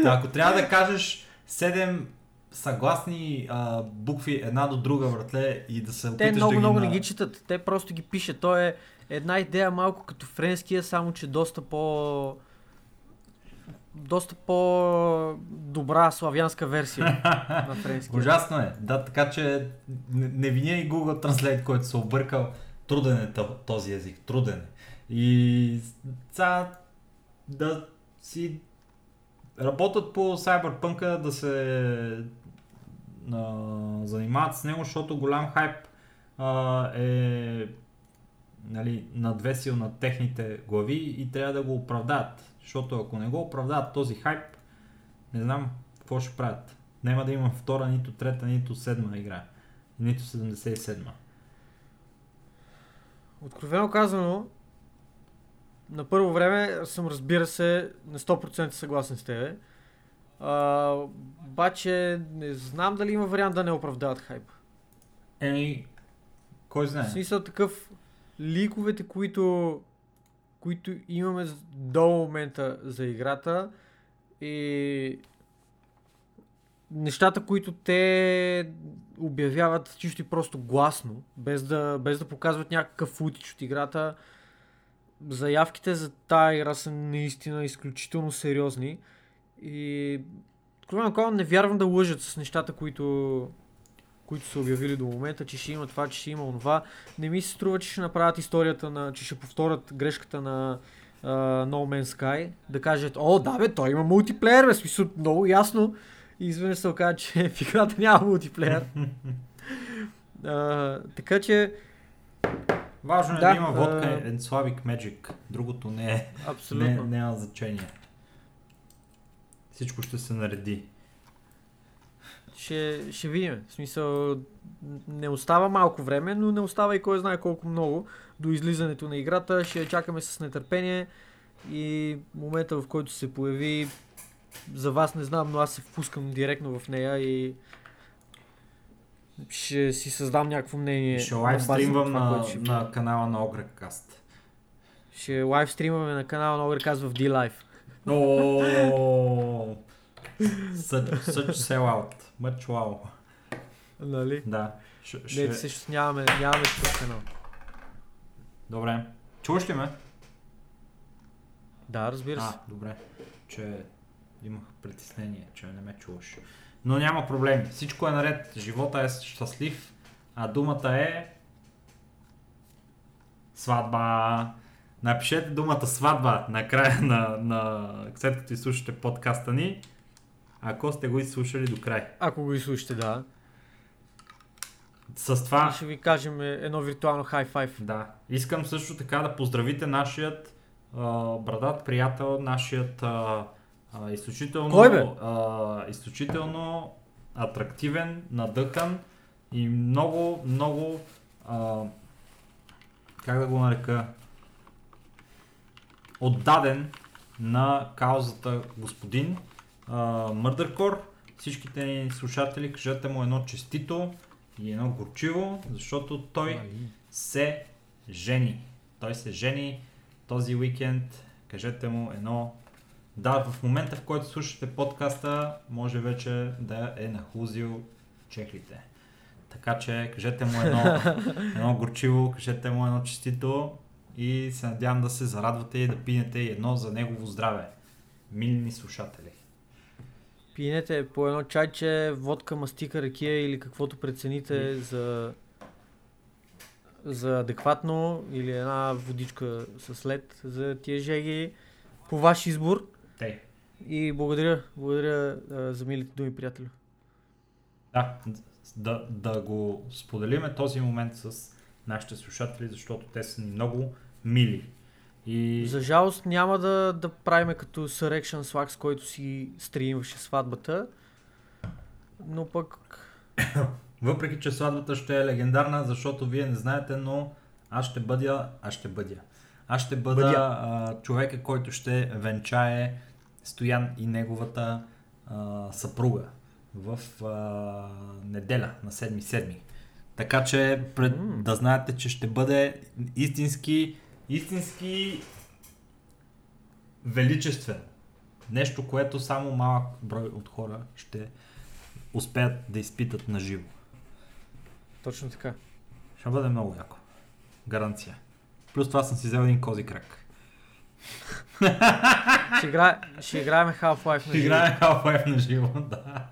Ако трябва да кажеш седем съгласни а, букви една до друга, братле, и да се опиташ да ги... Те много, да много на... не ги четат, те просто ги пишат. То е една идея малко като френския, само че доста по... доста по-добра славянска версия на френския. Ужасно е, да, така че не виня и Google Translate, който се объркал. Труден е този език, труден е. И ца да си... Работят по Cyberpunk-а да се а, занимават с него, защото голям хайп а, е нали, надвесил на техните глави и трябва да го оправдат. Защото ако не го оправдат този хайп, не знам какво ще правят. Няма да има втора, нито трета, нито седма игра. Нито седемдесет и седма. Откровено казано, на първо време съм, разбира се, на сто процента съгласен с тебе. А, обаче не знам дали има вариант да не оправдават хайп. Еми, кой знае? В смисъл такъв, ликовете, които, които имаме до момента за играта и нещата, които те обявяват чисто и просто гласно, без да, без да показват някакъв футич от играта, заявките за тая игра са наистина изключително сериозни и откровено не вярвам да лъжат с нещата, които, които са обявили до момента, че ще има това, че ще има онова. Не ми се струва, че ще направят историята, на, че ще повторят грешката на uh, No Man's Sky, да кажат, о да бе, той има мултиплеер, бе, смисъл, много ясно. И изведнъж се оказа, че в играта няма мултиплеер. uh, така че важно е да, да има водка uh, and Slavic Magic, другото не е, не, няма значение. всичко ще се нареди. Ще, ще видим. В смисъл, не остава малко време, но не остава и кой знае колко много до излизането на играта. Ще я чакаме с нетърпение и момента, в който се появи, за вас не знам, но аз се впускам директно в нея и ще си създам някакво мнение. Ще лайвстримвам на, на, ще... на канала на Огрекаст. Ще лайвстримваме на канала на Огрекаст в D-Live. Оооо! Such, such sell out. Much wow. Нали? Да. Ш, не, ще... всъщност нямаме, нямаме този канал. Добре. Чуваш ли ме? Да, разбира се. А, добре. Че имах притеснение, че не ме чуваш. Но няма проблем. Всичко е наред. Живота е щастлив, а думата е... сватба. Напишете думата сватба на края на, на... след като изслушате подкаста ни. Ако сте го изслушали до край. Ако го изслушате, да. С това... ще ви кажем едно виртуално хай-файв. Да. Искам също така да поздравите нашият а, брадат приятел, нашият а, а, изключително, а, изключително атрактивен, надъхан и много, много... А, как да го нарека? Отдаден на каузата господин Мърдъркор. Uh, Всичките ни слушатели, кажете му едно честито и едно горчиво, защото той се жени. Той се жени този уикенд. Кажете му едно... Да, в момента, в който слушате подкаста, може вече да е нахлузил чехлите. Така че кажете му едно, едно горчиво, кажете му едно честито и се надявам да се зарадвате и да пинете едно за негово здраве. Милини слушатели. Пинете по едно чайче, водка, мастика, ракия или каквото прецените за, за адекватно, или една водичка с лед за тия жеги, по ваш избор. Те. И благодаря, благодаря а, за милите думи, приятели. Да, да, да го споделиме този момент с нашите слушатели, защото те са много мили. И... за жалост няма да, да правиме като Surrection Slack, който си стримваше сватбата, но пък... въпреки, че сватбата ще е легендарна, защото вие не знаете, но аз ще бъдя, аз ще бъдя, аз ще бъда а, човека, който ще венчае Стоян и неговата а, съпруга в а, неделя на седми седми. Така че пред... mm. да знаете, че ще бъде истински Истински величествен. Нещо, което само малък брой от хора ще успеят да изпитат на живо. Точно така. Ще бъде много яко. Гаранция. Плюс това съм си взел един кози крак. Ще, игра... ще играем Half-Life на живо. Ще играем Half-Life на живо, да.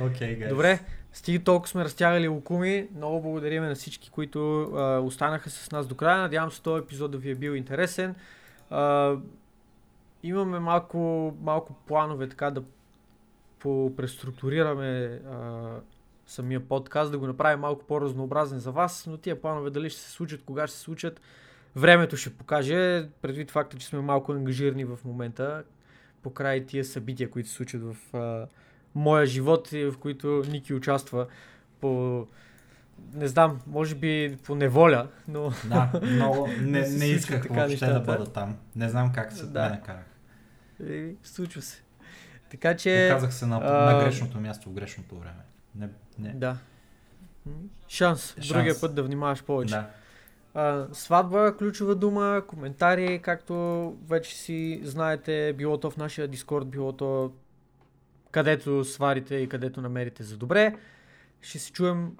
Окей, okay, guys. Добре. Стига толкова сме разтягали лукуми, много благодарим на всички, които а, останаха с нас до края. Надявам се този епизод да ви е бил интересен. А, имаме малко, малко планове така да преструктурираме а, самия подкаст, да го направим малко по-разнообразен за вас, но тия планове дали ще се случат, кога ще се случат, времето ще покаже, предвид факта, че сме малко ангажирани в момента, покрай тия събития, които се случат в... А, моя живот, в които Ники участва по, не знам, може би по неволя, но... Да, много, не, не исках така въобще нещата. Да бъда там. Не знам как се да. ме накарах. И, случва се. Така че... Оказах се на, а... на грешното място в грешното време. Не, не. Да. Шанс. Шанс. Другия път да внимаваш повече. Да. Uh, сватба, ключова дума, коментари, както вече си знаете, било то в нашия Discord, било то където сварите и където намерите за добре. Ще се чуем,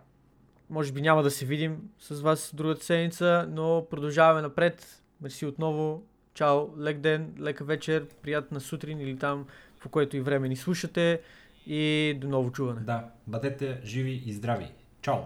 може би няма да се видим с вас другата седмица, но продължаваме напред. Мерси отново, чао, лек ден, лека вечер, приятна сутрин или там, по което и време ни слушате и до ново чуване. Да, бъдете живи и здрави. Чао!